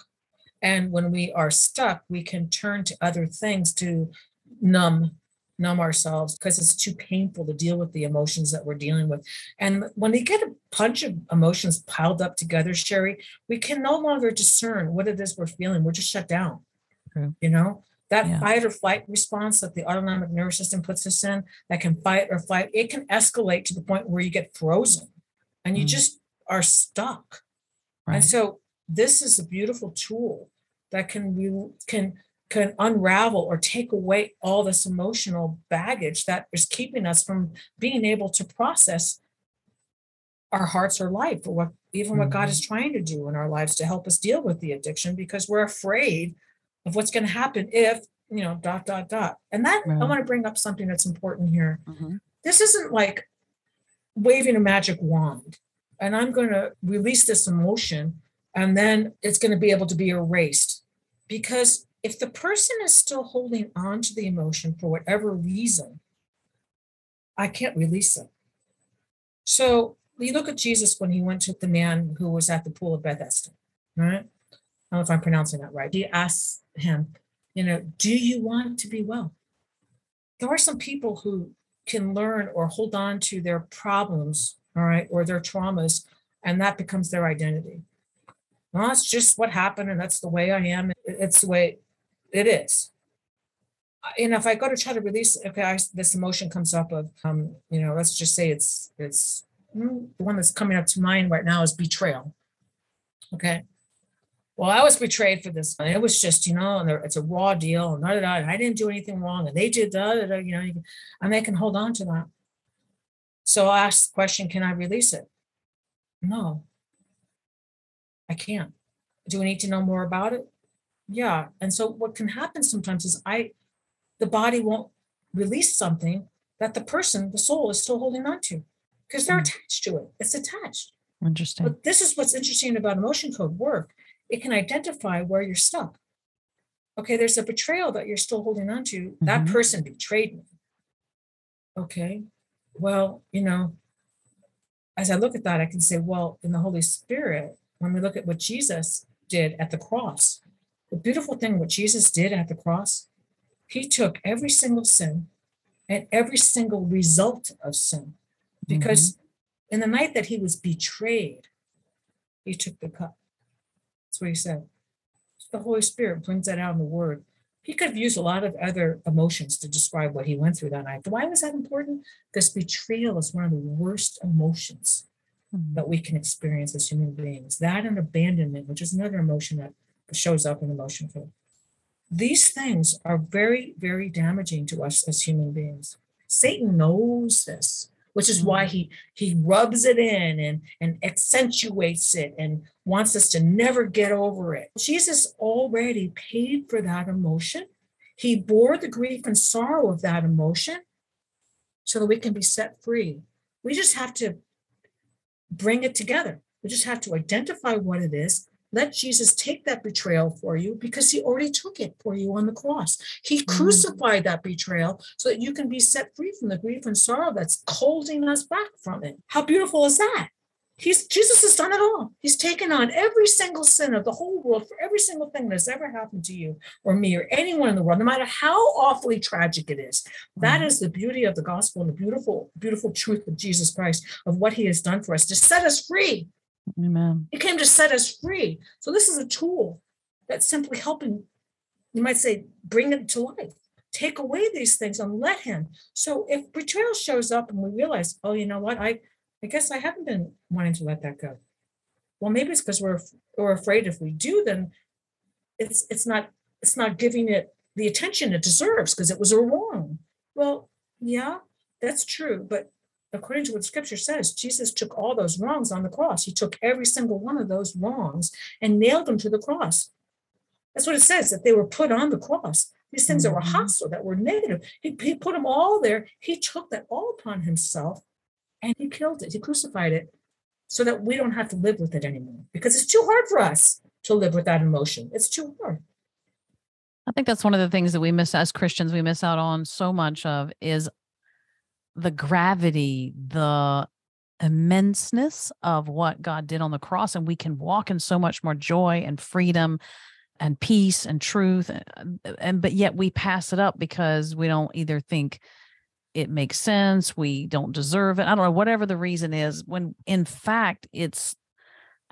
And when we are stuck, we can turn to other things to numb, numb ourselves because it's too painful to deal with the emotions that we're dealing with. And when we get a bunch of emotions piled up together, Sherry, we can no longer discern what it is we're feeling. We're just shut down. Okay. You know, that yeah. fight or flight response that the autonomic nervous system puts us in, that can fight or flight, it can escalate to the point where you get frozen and you mm. just are stuck. Right. And so this is a beautiful tool that can you can can unravel or take away all this emotional baggage that is keeping us from being able to process our hearts or life, or what even mm-hmm. what God is trying to do in our lives to help us deal with the addiction, because we're afraid of what's going to happen if, you know, dot, dot, dot. And that mm-hmm. I want to bring up something that's important here. Mm-hmm. This isn't like waving a magic wand and I'm going to release this emotion and then it's going to be able to be erased. Because if the person is still holding on to the emotion for whatever reason, I can't release it. So you look at Jesus when he went to the man who was at the pool of Bethesda, right? I don't know if I'm pronouncing that right. He asked him, you know, do you want to be well? There are some people who can learn or hold on to their problems, all right, or their traumas, and that becomes their identity. Well, it's just what happened, and that's the way I am. It's the way it is. And if I go to try to release, okay, I, this emotion comes up of, um, you know, let's just say it's it's the one that's coming up to mind right now is betrayal. Okay, well, I was betrayed for this. It was just, you know, and it's a raw deal, and, da, da, da, and I didn't do anything wrong, and they did that, you know, and they can hold on to that. So I asked the question, can I release it? No. I can't. Do we need to know more about it? Yeah. And so what can happen sometimes is I, the body won't release something that the person, the soul is still holding on to because they're attached to it. It's attached. Interesting. But this is what's interesting about emotion code work. It can identify where you're stuck. Okay. There's a betrayal that you're still holding on to. Mm-hmm. That person betrayed me. Okay. Well, you know, as I look at that, I can say, well, in the Holy Spirit, when we look at what Jesus did at the cross, the beautiful thing what Jesus did at the cross, he took every single sin and every single result of sin. Because mm-hmm. in the night that he was betrayed, he took the cup. That's what he said. The Holy Spirit brings that out in the word. He could have used a lot of other emotions to describe what he went through that night. Why was that important? Because betrayal is one of the worst emotions mm-hmm. that we can experience as human beings. That and abandonment, which is another emotion that shows up in Emotion Code. These things are very, very damaging to us as human beings. Satan knows this, which is why he he rubs it in and, and accentuates it and wants us to never get over it. Jesus already paid for that emotion. He bore the grief and sorrow of that emotion so that we can be set free. We just have to bring it together. We just have to identify what it is. Let Jesus take that betrayal for you because he already took it for you on the cross. He crucified that betrayal so that you can be set free from the grief and sorrow that's holding us back from it. How beautiful is that? He's Jesus has done it all. He's taken on every single sin of the whole world for every single thing that's ever happened to you or me or anyone in the world, no matter how awfully tragic it is. That is the beauty of the gospel and the beautiful, beautiful truth of Jesus Christ, of what he has done for us to set us free. Amen. He came to set us free. So this is a tool that's simply helping, you might say, bring it to life. Take away these things and let him. So if betrayal shows up and we realize, oh, you know what? I, I guess I haven't been wanting to let that go. Well, maybe it's because we're we're afraid if we do, then it's it's not it's not giving it the attention it deserves because it was wrong. Well, yeah, that's true, but according to what scripture says, Jesus took all those wrongs on the cross. He took every single one of those wrongs and nailed them to the cross. That's what it says, that they were put on the cross. These things that were hostile, that were negative, he, he put them all there. He took that all upon himself and he killed it. He crucified it so that we don't have to live with it anymore because it's too hard for us to live with that emotion. It's too hard. I think that's one of the things that we miss as Christians, we miss out on so much of is the gravity, the immenseness of what God did on the cross, and we can walk in so much more joy and freedom and peace and truth. And, and but yet we pass it up because we don't either think it makes sense, we don't deserve it. I don't know, whatever the reason is, when in fact, it's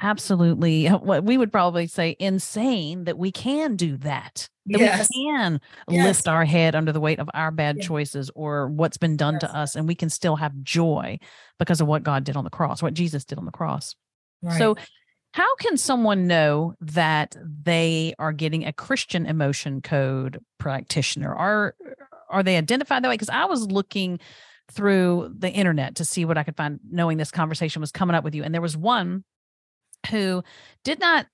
absolutely what we would probably say insane that we can do that. That yes. we can yes. lift our head under the weight of our bad yes. choices or what's been done yes. to us. And we can still have joy because of what God did on the cross, what Jesus did on the cross. Right. So how can someone know that they are getting a Christian Emotion Code practitioner? Are, are they identified that way? Because I was looking through the internet to see what I could find, knowing this conversation was coming up with you. And there was one who did not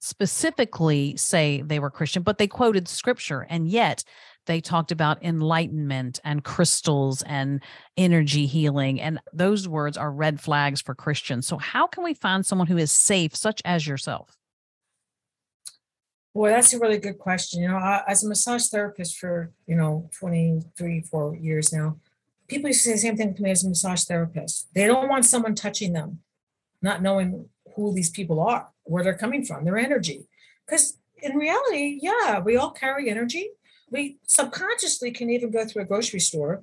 specifically say they were Christian, but they quoted scripture. And yet they talked about enlightenment and crystals and energy healing. And those words are red flags for Christians. So how can we find someone who is safe, such as yourself? Well, that's a really good question. You know, I, as a massage therapist for, you know, twenty-three, four years now, people used to say the same thing to me as a massage therapist. They don't want someone touching them, not knowing who these people are, where they're coming from, their energy. Because in reality, yeah, we all carry energy. We subconsciously can even go through a grocery store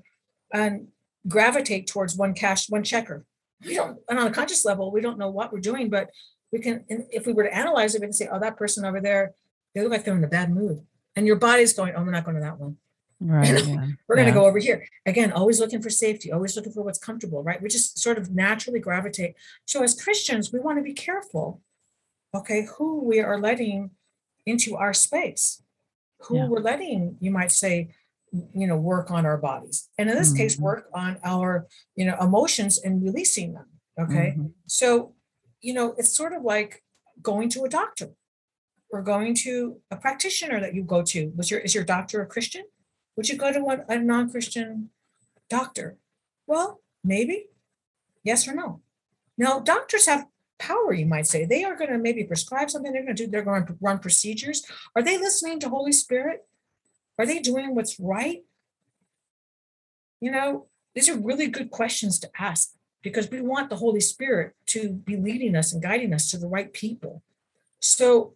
and gravitate towards one cash, one checker. We don't, and on a conscious level, we don't know what we're doing, but we can, if we were to analyze it, we can say, oh, that person over there, they look like they're in a bad mood. And your body's going, oh, we're not going to that one. Right. Yeah. We're going to yeah. go over here. Again, always looking for safety, always looking for what's comfortable, right? We just sort of naturally gravitate. So as Christians, we want to be careful, okay, who we are letting into our space, who yeah. we're letting, you might say, you know, work on our bodies. And in this mm-hmm. case, work on our, you know, emotions and releasing them, okay? Mm-hmm. So, you know, it's sort of like going to a doctor or going to a practitioner that you go to. Was your Is your doctor a Christian? Would you go to one, a non-Christian doctor? Well, maybe, yes or no. Now, doctors have power, you might say. They are going to maybe prescribe something. They're going to do. They're going to run procedures. Are they listening to Holy Spirit? Are they doing what's right? You know, these are really good questions to ask because we want the Holy Spirit to be leading us and guiding us to the right people. So,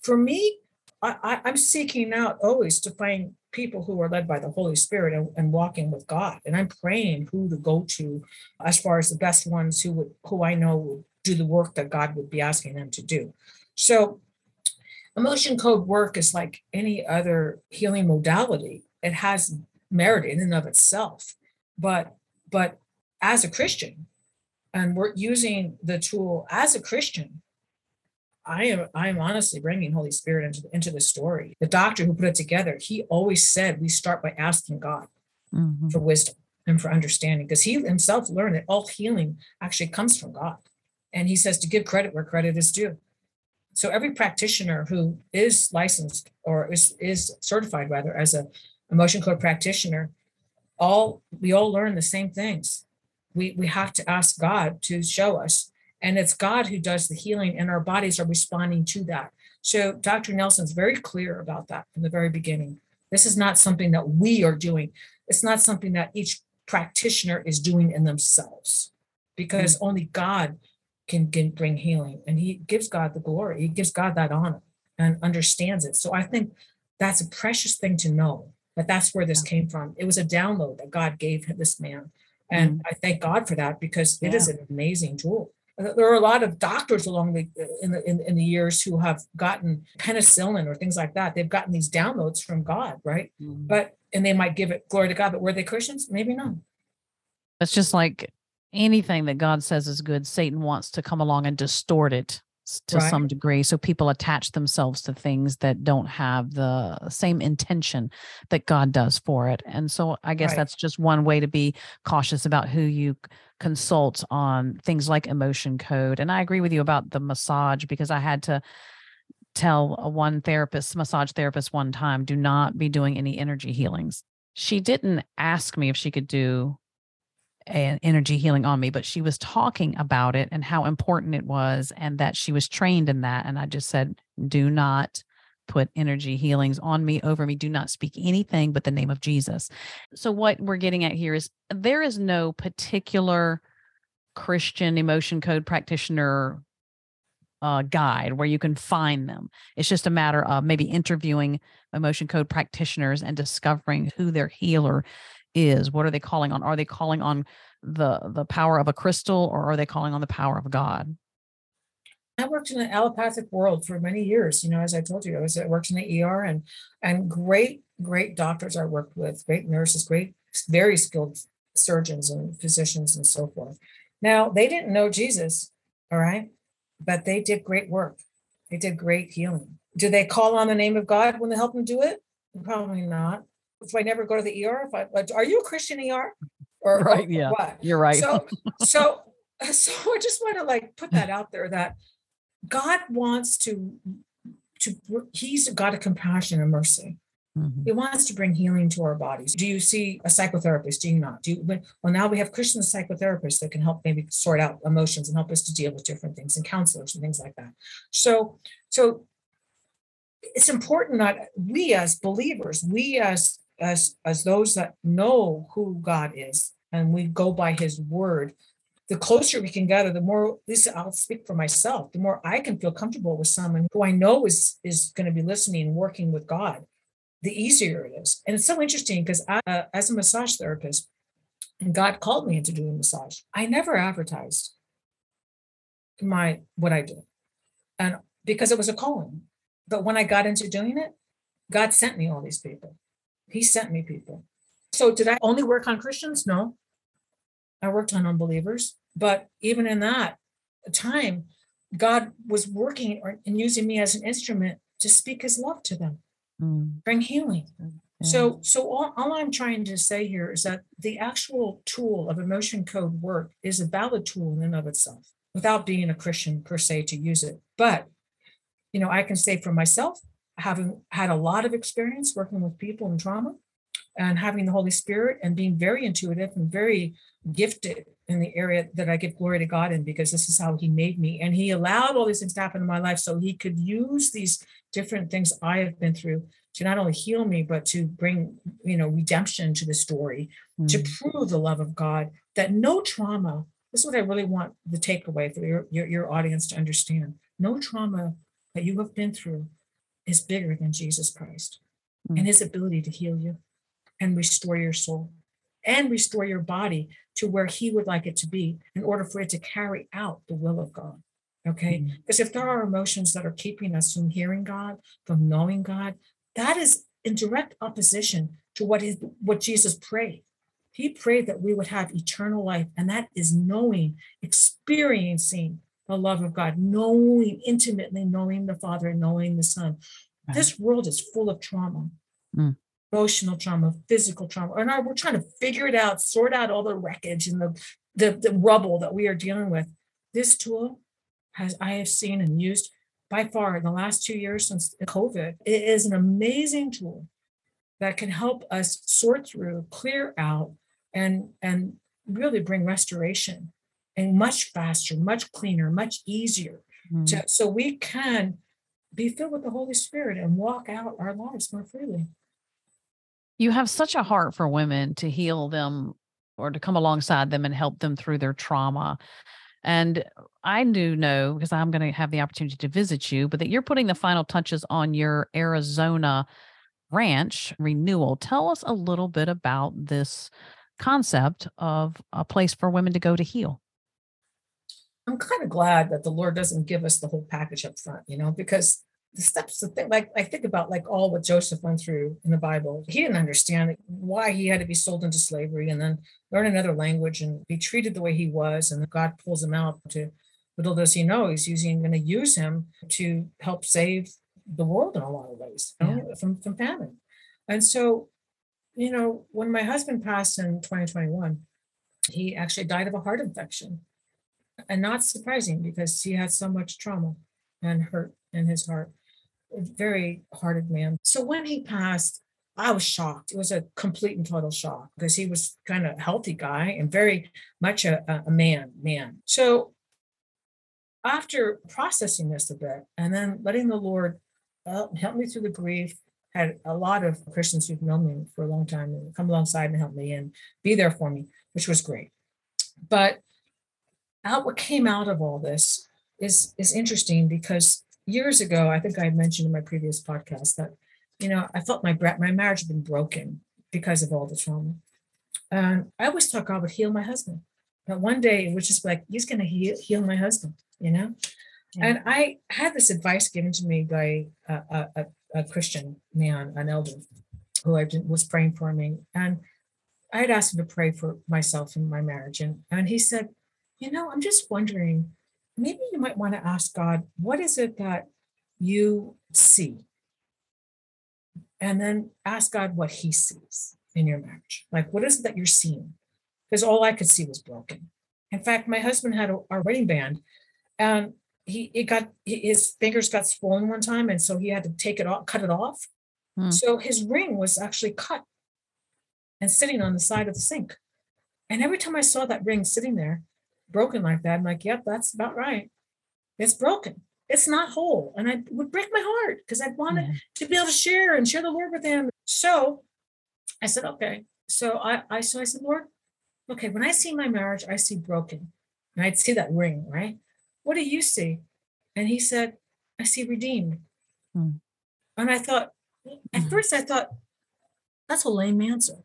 for me, I, I, I'm seeking out always to find people who are led by the Holy Spirit and, and walking with God. And I'm praying who to go to as far as the best ones who would, who I know would do the work that God would be asking them to do. So Emotion code work is like any other healing modality. It has merit in and of itself. But, but as a Christian, and we're using the tool as a Christian, I am I am honestly bringing Holy Spirit into, into the story. The doctor who put it together, he always said we start by asking God mm-hmm. for wisdom and for understanding, because he himself learned that all healing actually comes from God. And he says to give credit where credit is due. So every practitioner who is licensed or is, is certified rather as a emotion code practitioner, all we all learn the same things. We we have to ask God to show us. And it's God who does the healing, and our bodies are responding to that. So Doctor Nelson's very clear about that from the very beginning. This is not something that we are doing. It's not something that each practitioner is doing in themselves, because mm-hmm. only God can, can bring healing. And he gives God the glory. He gives God that honor and understands it. So I think that's a precious thing to know, that that's where this yeah. came from. It was a download that God gave this man. And mm-hmm. I thank God for that, because it yeah. is an amazing tool. There are a lot of doctors along the in the in, in the years who have gotten penicillin or things like that. They've gotten these downloads from God, right? Mm-hmm. But and they might give it glory to God, but were they Christians? Maybe not. It's just like anything that God says is good, Satan wants to come along and distort it to right. some degree. So people attach themselves to things that don't have the same intention that God does for it. And so I guess right. that's just one way to be cautious about who you consult on things like emotion code. And I agree with you about the massage, because I had to tell a one therapist, massage therapist one time, do not be doing any energy healings. She didn't ask me if she could do an energy healing on me, but she was talking about it and how important it was and that she was trained in that. And I just said, do not put energy healings on me, over me. Do not speak anything but the name of Jesus. So what we're getting at here is there is no particular Christian emotion code practitioner uh, guide where you can find them. It's just a matter of maybe interviewing emotion code practitioners and discovering who their healer is. What are they calling on? Are they calling on the, the power of a crystal, or are they calling on the power of God? I worked in the allopathic world for many years. You know, as I told you, I was I worked in the E R, and and great, great doctors I worked with, great nurses, great, very skilled surgeons and physicians and so forth. Now, they didn't know Jesus, all right, but they did great work. They did great healing. Do they call on the name of God when they help them do it? Probably not. If I never go to the E R, if I, are you a Christian E R? Or, right, or yeah, what? You're right. So, so, so I just want to like put that out there that God wants to, to he's a God of compassion and mercy. Mm-hmm. He wants to bring healing to our bodies. Do you see a psychotherapist? Do you not? Do you, well, now we have Christian psychotherapists that can help maybe sort out emotions and help us to deal with different things, and counselors and things like that. So, so it's important that we as believers, we as as as those that know who God is, and we go by his word, the closer we can gather, the more, this I'll speak for myself, the more I can feel comfortable with someone who I know is, is going to be listening and working with God, the easier it is. And it's so interesting because I, uh, as a massage therapist, and God called me into doing massage, I never advertised my, what I do. And because it was a calling, but when I got into doing it, God sent me all these people. He sent me people. So did I only work on Christians? No. I worked on unbelievers, but even in that time, God was working and using me as an instrument to speak his love to them, mm. bring healing. Mm. So, so all, all I'm trying to say here is that the actual tool of emotion code work is a valid tool in and of itself without being a Christian per se to use it. But, you know, I can say for myself, having had a lot of experience working with people in trauma, and having the Holy Spirit and being very intuitive and very gifted in the area that I give glory to God in, because this is how he made me. And he allowed all these things to happen in my life so he could use these different things I have been through to not only heal me, but to bring, you know, redemption to the story, mm-hmm. to prove the love of God, that no trauma, this is what I really want the takeaway for your, your, your audience to understand. No trauma that you have been through is bigger than Jesus Christ mm-hmm. and his ability to heal you and restore your soul and restore your body to where he would like it to be in order for it to carry out the will of God. Okay. Because if there are emotions that are keeping us from hearing God, from knowing God, that is in direct opposition to what is what Jesus prayed. He prayed that we would have eternal life. And that is knowing, experiencing the love of God, knowing intimately, knowing the Father and knowing the Son. Right. This world is full of trauma, mm. emotional trauma, physical trauma. And I, we're trying to figure it out, sort out all the wreckage and the, the, the rubble that we are dealing with. This tool has I have seen and used by far in the last two years since COVID. It is an amazing tool that can help us sort through, clear out, and, and really bring restoration, and much faster, much cleaner, much easier. Mm. To, so we can be filled with the Holy Spirit and walk out our lives more freely. You have such a heart for women to heal them or to come alongside them and help them through their trauma. And I do know, because I'm going to have the opportunity to visit you, but that you're putting the final touches on your Arizona ranch renewal. Tell us a little bit about this concept of a place for women to go to heal. I'm kind of glad that the Lord doesn't give us the whole package up front, you know, because the steps, the thing, like I think about like all what Joseph went through in the Bible. He didn't understand why he had to be sold into slavery and then learn another language and be treated the way he was. And then God pulls him out to, little does he know, he's using, going to use him to help save the world in a lot of ways, you know, yeah. from, from famine. And so, you know, when my husband passed in twenty twenty-one, he actually died of a heart infection. And not surprising because he had so much trauma and hurt in his heart. A very hearted man. So when he passed, I was shocked. It was a complete and total shock because he was kind of a healthy guy and very much a, a man, man. So after processing this a bit and then letting the Lord uh, help me through the grief, had a lot of Christians who've known me for a long time and come alongside and help me and be there for me, which was great. But Out, what came out of all this is, is interesting because years ago, I think I mentioned in my previous podcast that, you know, I felt my my marriage had been broken because of all the trauma. And I always thought God would heal my husband. But one day it was just like, he's going to heal, heal my husband, you know? Yeah. And I had this advice given to me by a, a, a Christian man, an elder who I didn't, was praying for me. And I had asked him to pray for myself and my marriage. And, and he said, you know, I'm just wondering, maybe you might want to ask God, what is it that you see? And then ask God what he sees in your marriage. Like, what is it that you're seeing? Because all I could see was broken. In fact, my husband had a, our wedding band and he it got his fingers got swollen one time. And so he had to take it off, cut it off. Hmm. So his ring was actually cut and sitting on the side of the sink. And every time I saw that ring sitting there, broken like that, I'm like, yep, that's about right. It's broken. It's not whole. And I would break my heart because I wanted yeah. to be able to share and share the Lord with him. So I said, okay. So I, I, so I said, Lord, okay, when I see my marriage, I see broken. And I'd see that ring, right? What do you see? And he said, I see redeemed. Hmm. And I thought, at hmm. first I thought, that's a lame answer.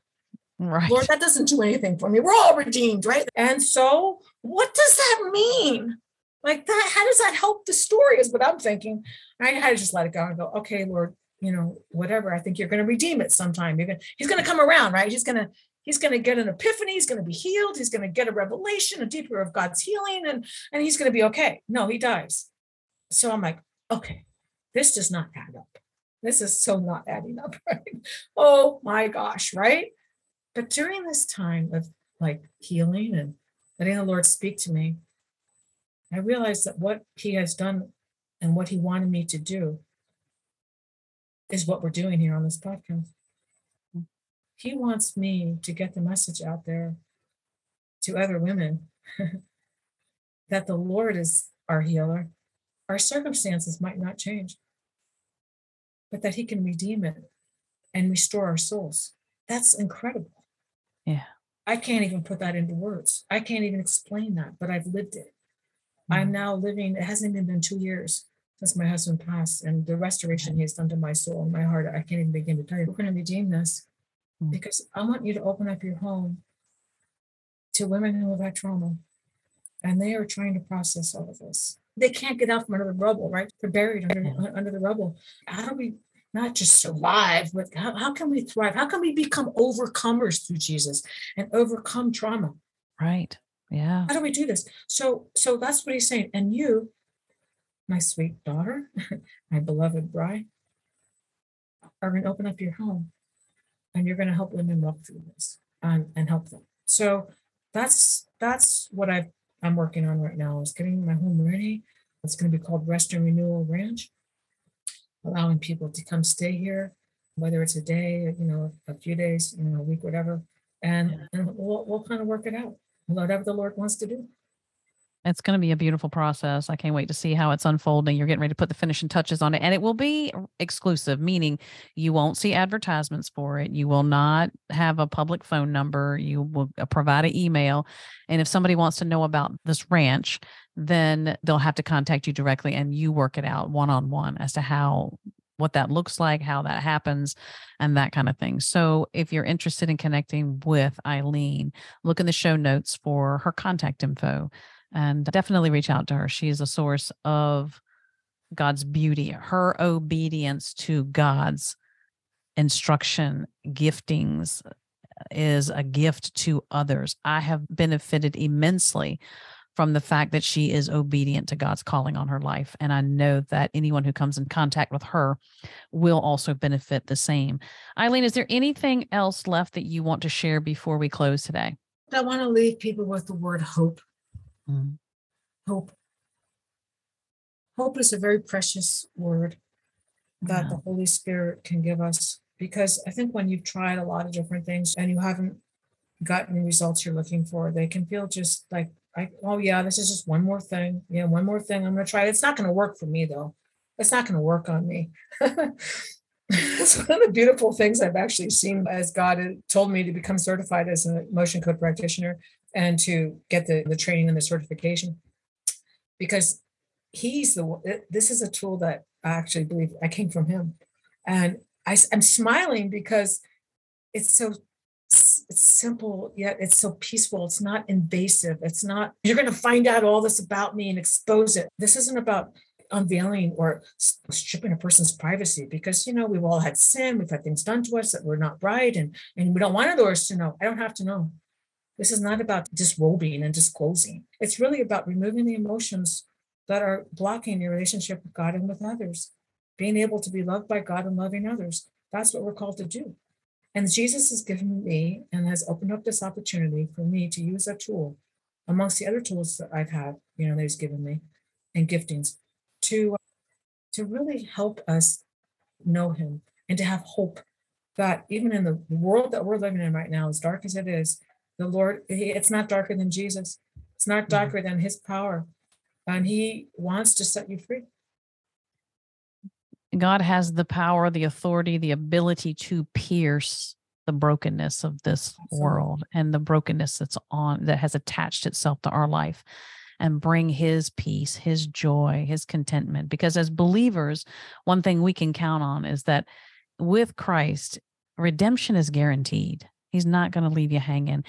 Right. Lord, that doesn't do anything for me. We're all redeemed, right? And so what does that mean? Like that, how does that help the story is what I'm thinking. I had to just let it go and go, okay, Lord, you know, whatever. I think you're going to redeem it sometime. You're going to, he's going to come around, right? He's going to, he's going to get an epiphany. He's going to be healed. He's going to get a revelation, a deeper of God's healing, and, and he's going to be okay. No, he dies. So I'm like, okay, this does not add up. This is so not adding up, right? Oh my gosh, right? But during this time of like healing and letting the Lord speak to me, I realized that what he has done and what he wanted me to do is what we're doing here on this podcast. He wants me to get the message out there to other women that the Lord is our healer. Our circumstances might not change, but that he can redeem it and restore our souls. That's incredible. Yeah. I can't even put that into words. I can't even explain that, but I've lived it. Mm-hmm. I'm now living, it hasn't even been two years since my husband passed and the restoration he has done to my soul and my heart. I can't even begin to tell you. We're going to redeem this mm-hmm. because I want you to open up your home to women who have had trauma and they are trying to process all of this. They can't get out from under the rubble, right? They're buried under, under the rubble. How do we not just survive, but how, how can we thrive? How can we become overcomers through Jesus and overcome trauma? Right. Yeah. How do we do this? So, so that's what he's saying. And you, my sweet daughter, my beloved bride, are going to open up your home and you're going to help women walk through this and, and help them. So that's, that's what I've, I'm working on right now is getting my home ready. It's going to be called Rest and Renewal Ranch, allowing people to come stay here, whether it's a day, you know, a few days, you know, a week, whatever, and, yeah. and we'll, we'll kind of work it out, whatever the Lord wants to do. It's going to be a beautiful process. I can't wait to see how it's unfolding. You're getting ready to put the finishing touches on it, and it will be exclusive, meaning you won't see advertisements for it. You will not have a public phone number. You will provide an email. And if somebody wants to know about this ranch, then they'll have to contact you directly and you work it out one-on-one as to how, what that looks like, how that happens, and that kind of thing. So if you're interested in connecting with Eileen, look in the show notes for her contact info. And definitely reach out to her. She is a source of God's beauty. Her obedience to God's instruction, giftings, is a gift to others. I have benefited immensely from the fact that she is obedient to God's calling on her life. And I know that anyone who comes in contact with her will also benefit the same. Eileen, is there anything else left that you want to share before we close today? I want to leave people with the word hope. Mm. Hope. Hope is a very precious word that yeah. the Holy Spirit can give us, because I think when you've tried a lot of different things and you haven't gotten results you're looking for, they can feel just like, like oh yeah, this is just one more thing. Yeah, one more thing I'm going to try. It's not going to work for me though. It's not going to work on me. It's one of the beautiful things I've actually seen as God told me to become certified as an Emotion Code practitioner and to get the, the training and the certification, because he's the, this is a tool that I actually believe I came from him. And I, I'm smiling because it's so it's simple, yet it's so peaceful. It's not invasive. It's not, you're going to find out all this about me and expose it. This isn't about unveiling or stripping a person's privacy, because, you know, we've all had sin. We've had things done to us that were not right. And, and we don't want others to know. I don't have to know. This is not about disrobing and disclosing. It's really about removing the emotions that are blocking your relationship with God and with others, being able to be loved by God and loving others. That's what we're called to do. And Jesus has given me and has opened up this opportunity for me to use a tool amongst the other tools that I've had, you know, that he's given me and giftings to, to really help us know him and to have hope that even in the world that we're living in right now, as dark as it is, the Lord, it's not darker than Jesus. It's not darker than his power. And he wants to set you free. God has the power, the authority, the ability to pierce the brokenness of this Absolutely. world, and the brokenness that's on, that has attached itself to our life, and bring his peace, his joy, his contentment. Because as believers, one thing we can count on is that with Christ, redemption is guaranteed. He's not going to leave you hanging.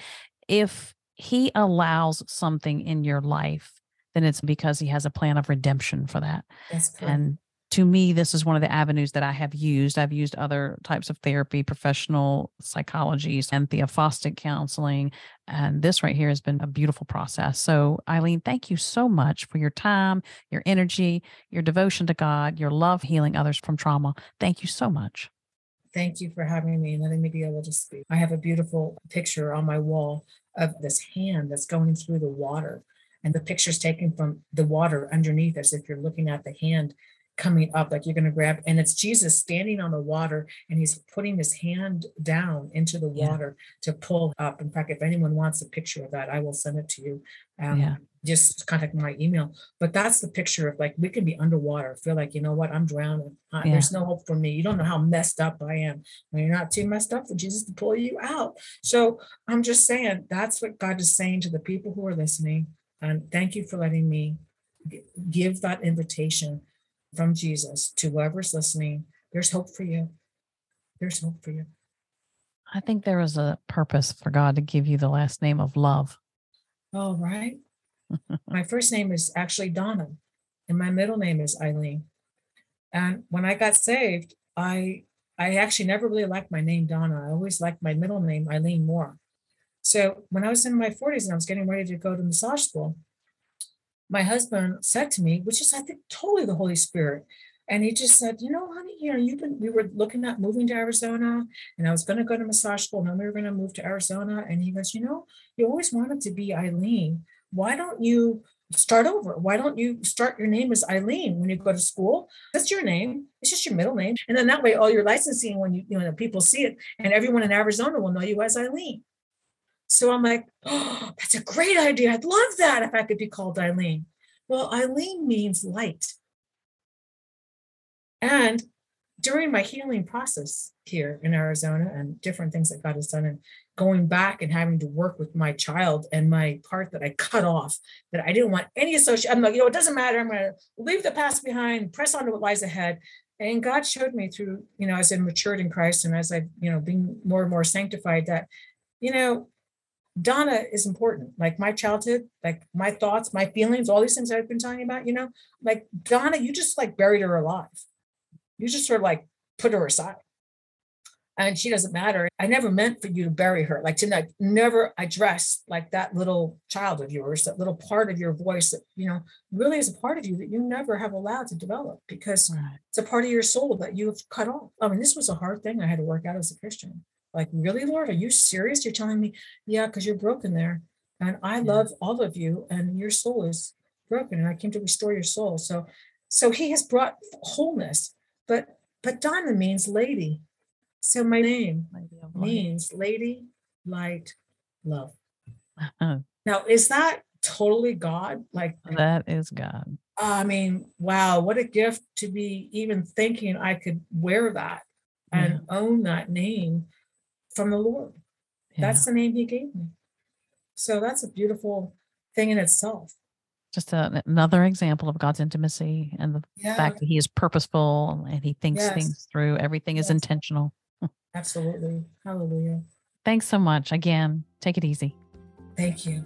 If he allows something in your life, then it's because he has a plan of redemption for that. That's correct. And to me, this is one of the avenues that I have used. I've used other types of therapy, professional psychologies, and Theophastic counseling. And this right here has been a beautiful process. So Eileen, thank you so much for your time, your energy, your devotion to God, your love, healing others from trauma. Thank you so much. Thank you for having me and letting me be able to speak. I have a beautiful picture on my wall of this hand that's going through the water. And the picture's taken from the water underneath, as if you're looking at the hand coming up, like you're going to grab. And it's Jesus standing on the water, and he's putting his hand down into the water yeah. to pull up. In fact, if anyone wants a picture of that, I will send it to you. Um, yeah. Just contact my email. But that's the picture of, like, we can be underwater, feel like, you know what, I'm drowning. Uh, yeah. There's no hope for me. You don't know how messed up I am. When you're not too messed up for Jesus to pull you out. So I'm just saying, that's what God is saying to the people who are listening. And um, thank you for letting me g- give that invitation from Jesus to whoever's listening. There's hope for you. There's hope for you. I think there is a purpose for God to give you the last name of Love. All right. My first name is actually Donna, and my middle name is Eileen. And when I got saved, I I actually never really liked my name, Donna. I always liked my middle name, Eileen, more. So when I was in my forties and I was getting ready to go to massage school, my husband said to me, which is, I think, totally the Holy Spirit. And he just said, you know, honey, you know, you've been, we were looking at moving to Arizona, and I was going to go to massage school, and then we were going to move to Arizona. And he goes, you know, you always wanted to be Eileen. Why don't you start over? Why don't you start your name as Eileen when you go to school? That's your name. It's just your middle name. And then that way, all your licensing, when you, you know, people see it, and everyone in Arizona will know you as Eileen. So I'm like, oh, that's a great idea. I'd love that if I could be called Eileen. Well, Eileen means light. And during my healing process here in Arizona and different things that God has done, and going back and having to work with my child and my part that I cut off, that I didn't want any association. I'm like, you know, it doesn't matter. I'm going to leave the past behind, press on to what lies ahead. And God showed me through, you know, as I matured in Christ and as I've, you know, being more and more sanctified, that, you know, Donna is important. Like my childhood, like my thoughts, my feelings, all these things I've been talking about, you know, like Donna, you just like buried her alive. You just sort of like put her aside. And she doesn't matter. I never meant for you to bury her. Like tonight, never address like that little child of yours, that little part of your voice that, you know, really is a part of you that you never have allowed to develop, because right. It's a part of your soul that you have cut off. I mean, this was a hard thing I had to work out as a Christian. Like, really, Lord, are you serious? You're telling me, yeah, because you're broken there. And I yeah. love all of you, and your soul is broken. And I came to restore your soul. So, so he has brought wholeness. But, but Donna means lady. So my name means lady, light, love. Uh-huh. Now, is that totally God? Like that is God. I mean, wow. What a gift to be even thinking I could wear that yeah. and own that name from the Lord. Yeah. That's the name he gave me. So that's a beautiful thing in itself. Just a, another example of God's intimacy and the yeah. fact that he is purposeful and he thinks yes. things through. Everything yes. is intentional. Absolutely. Hallelujah. Thanks so much. Again, take it easy. Thank you.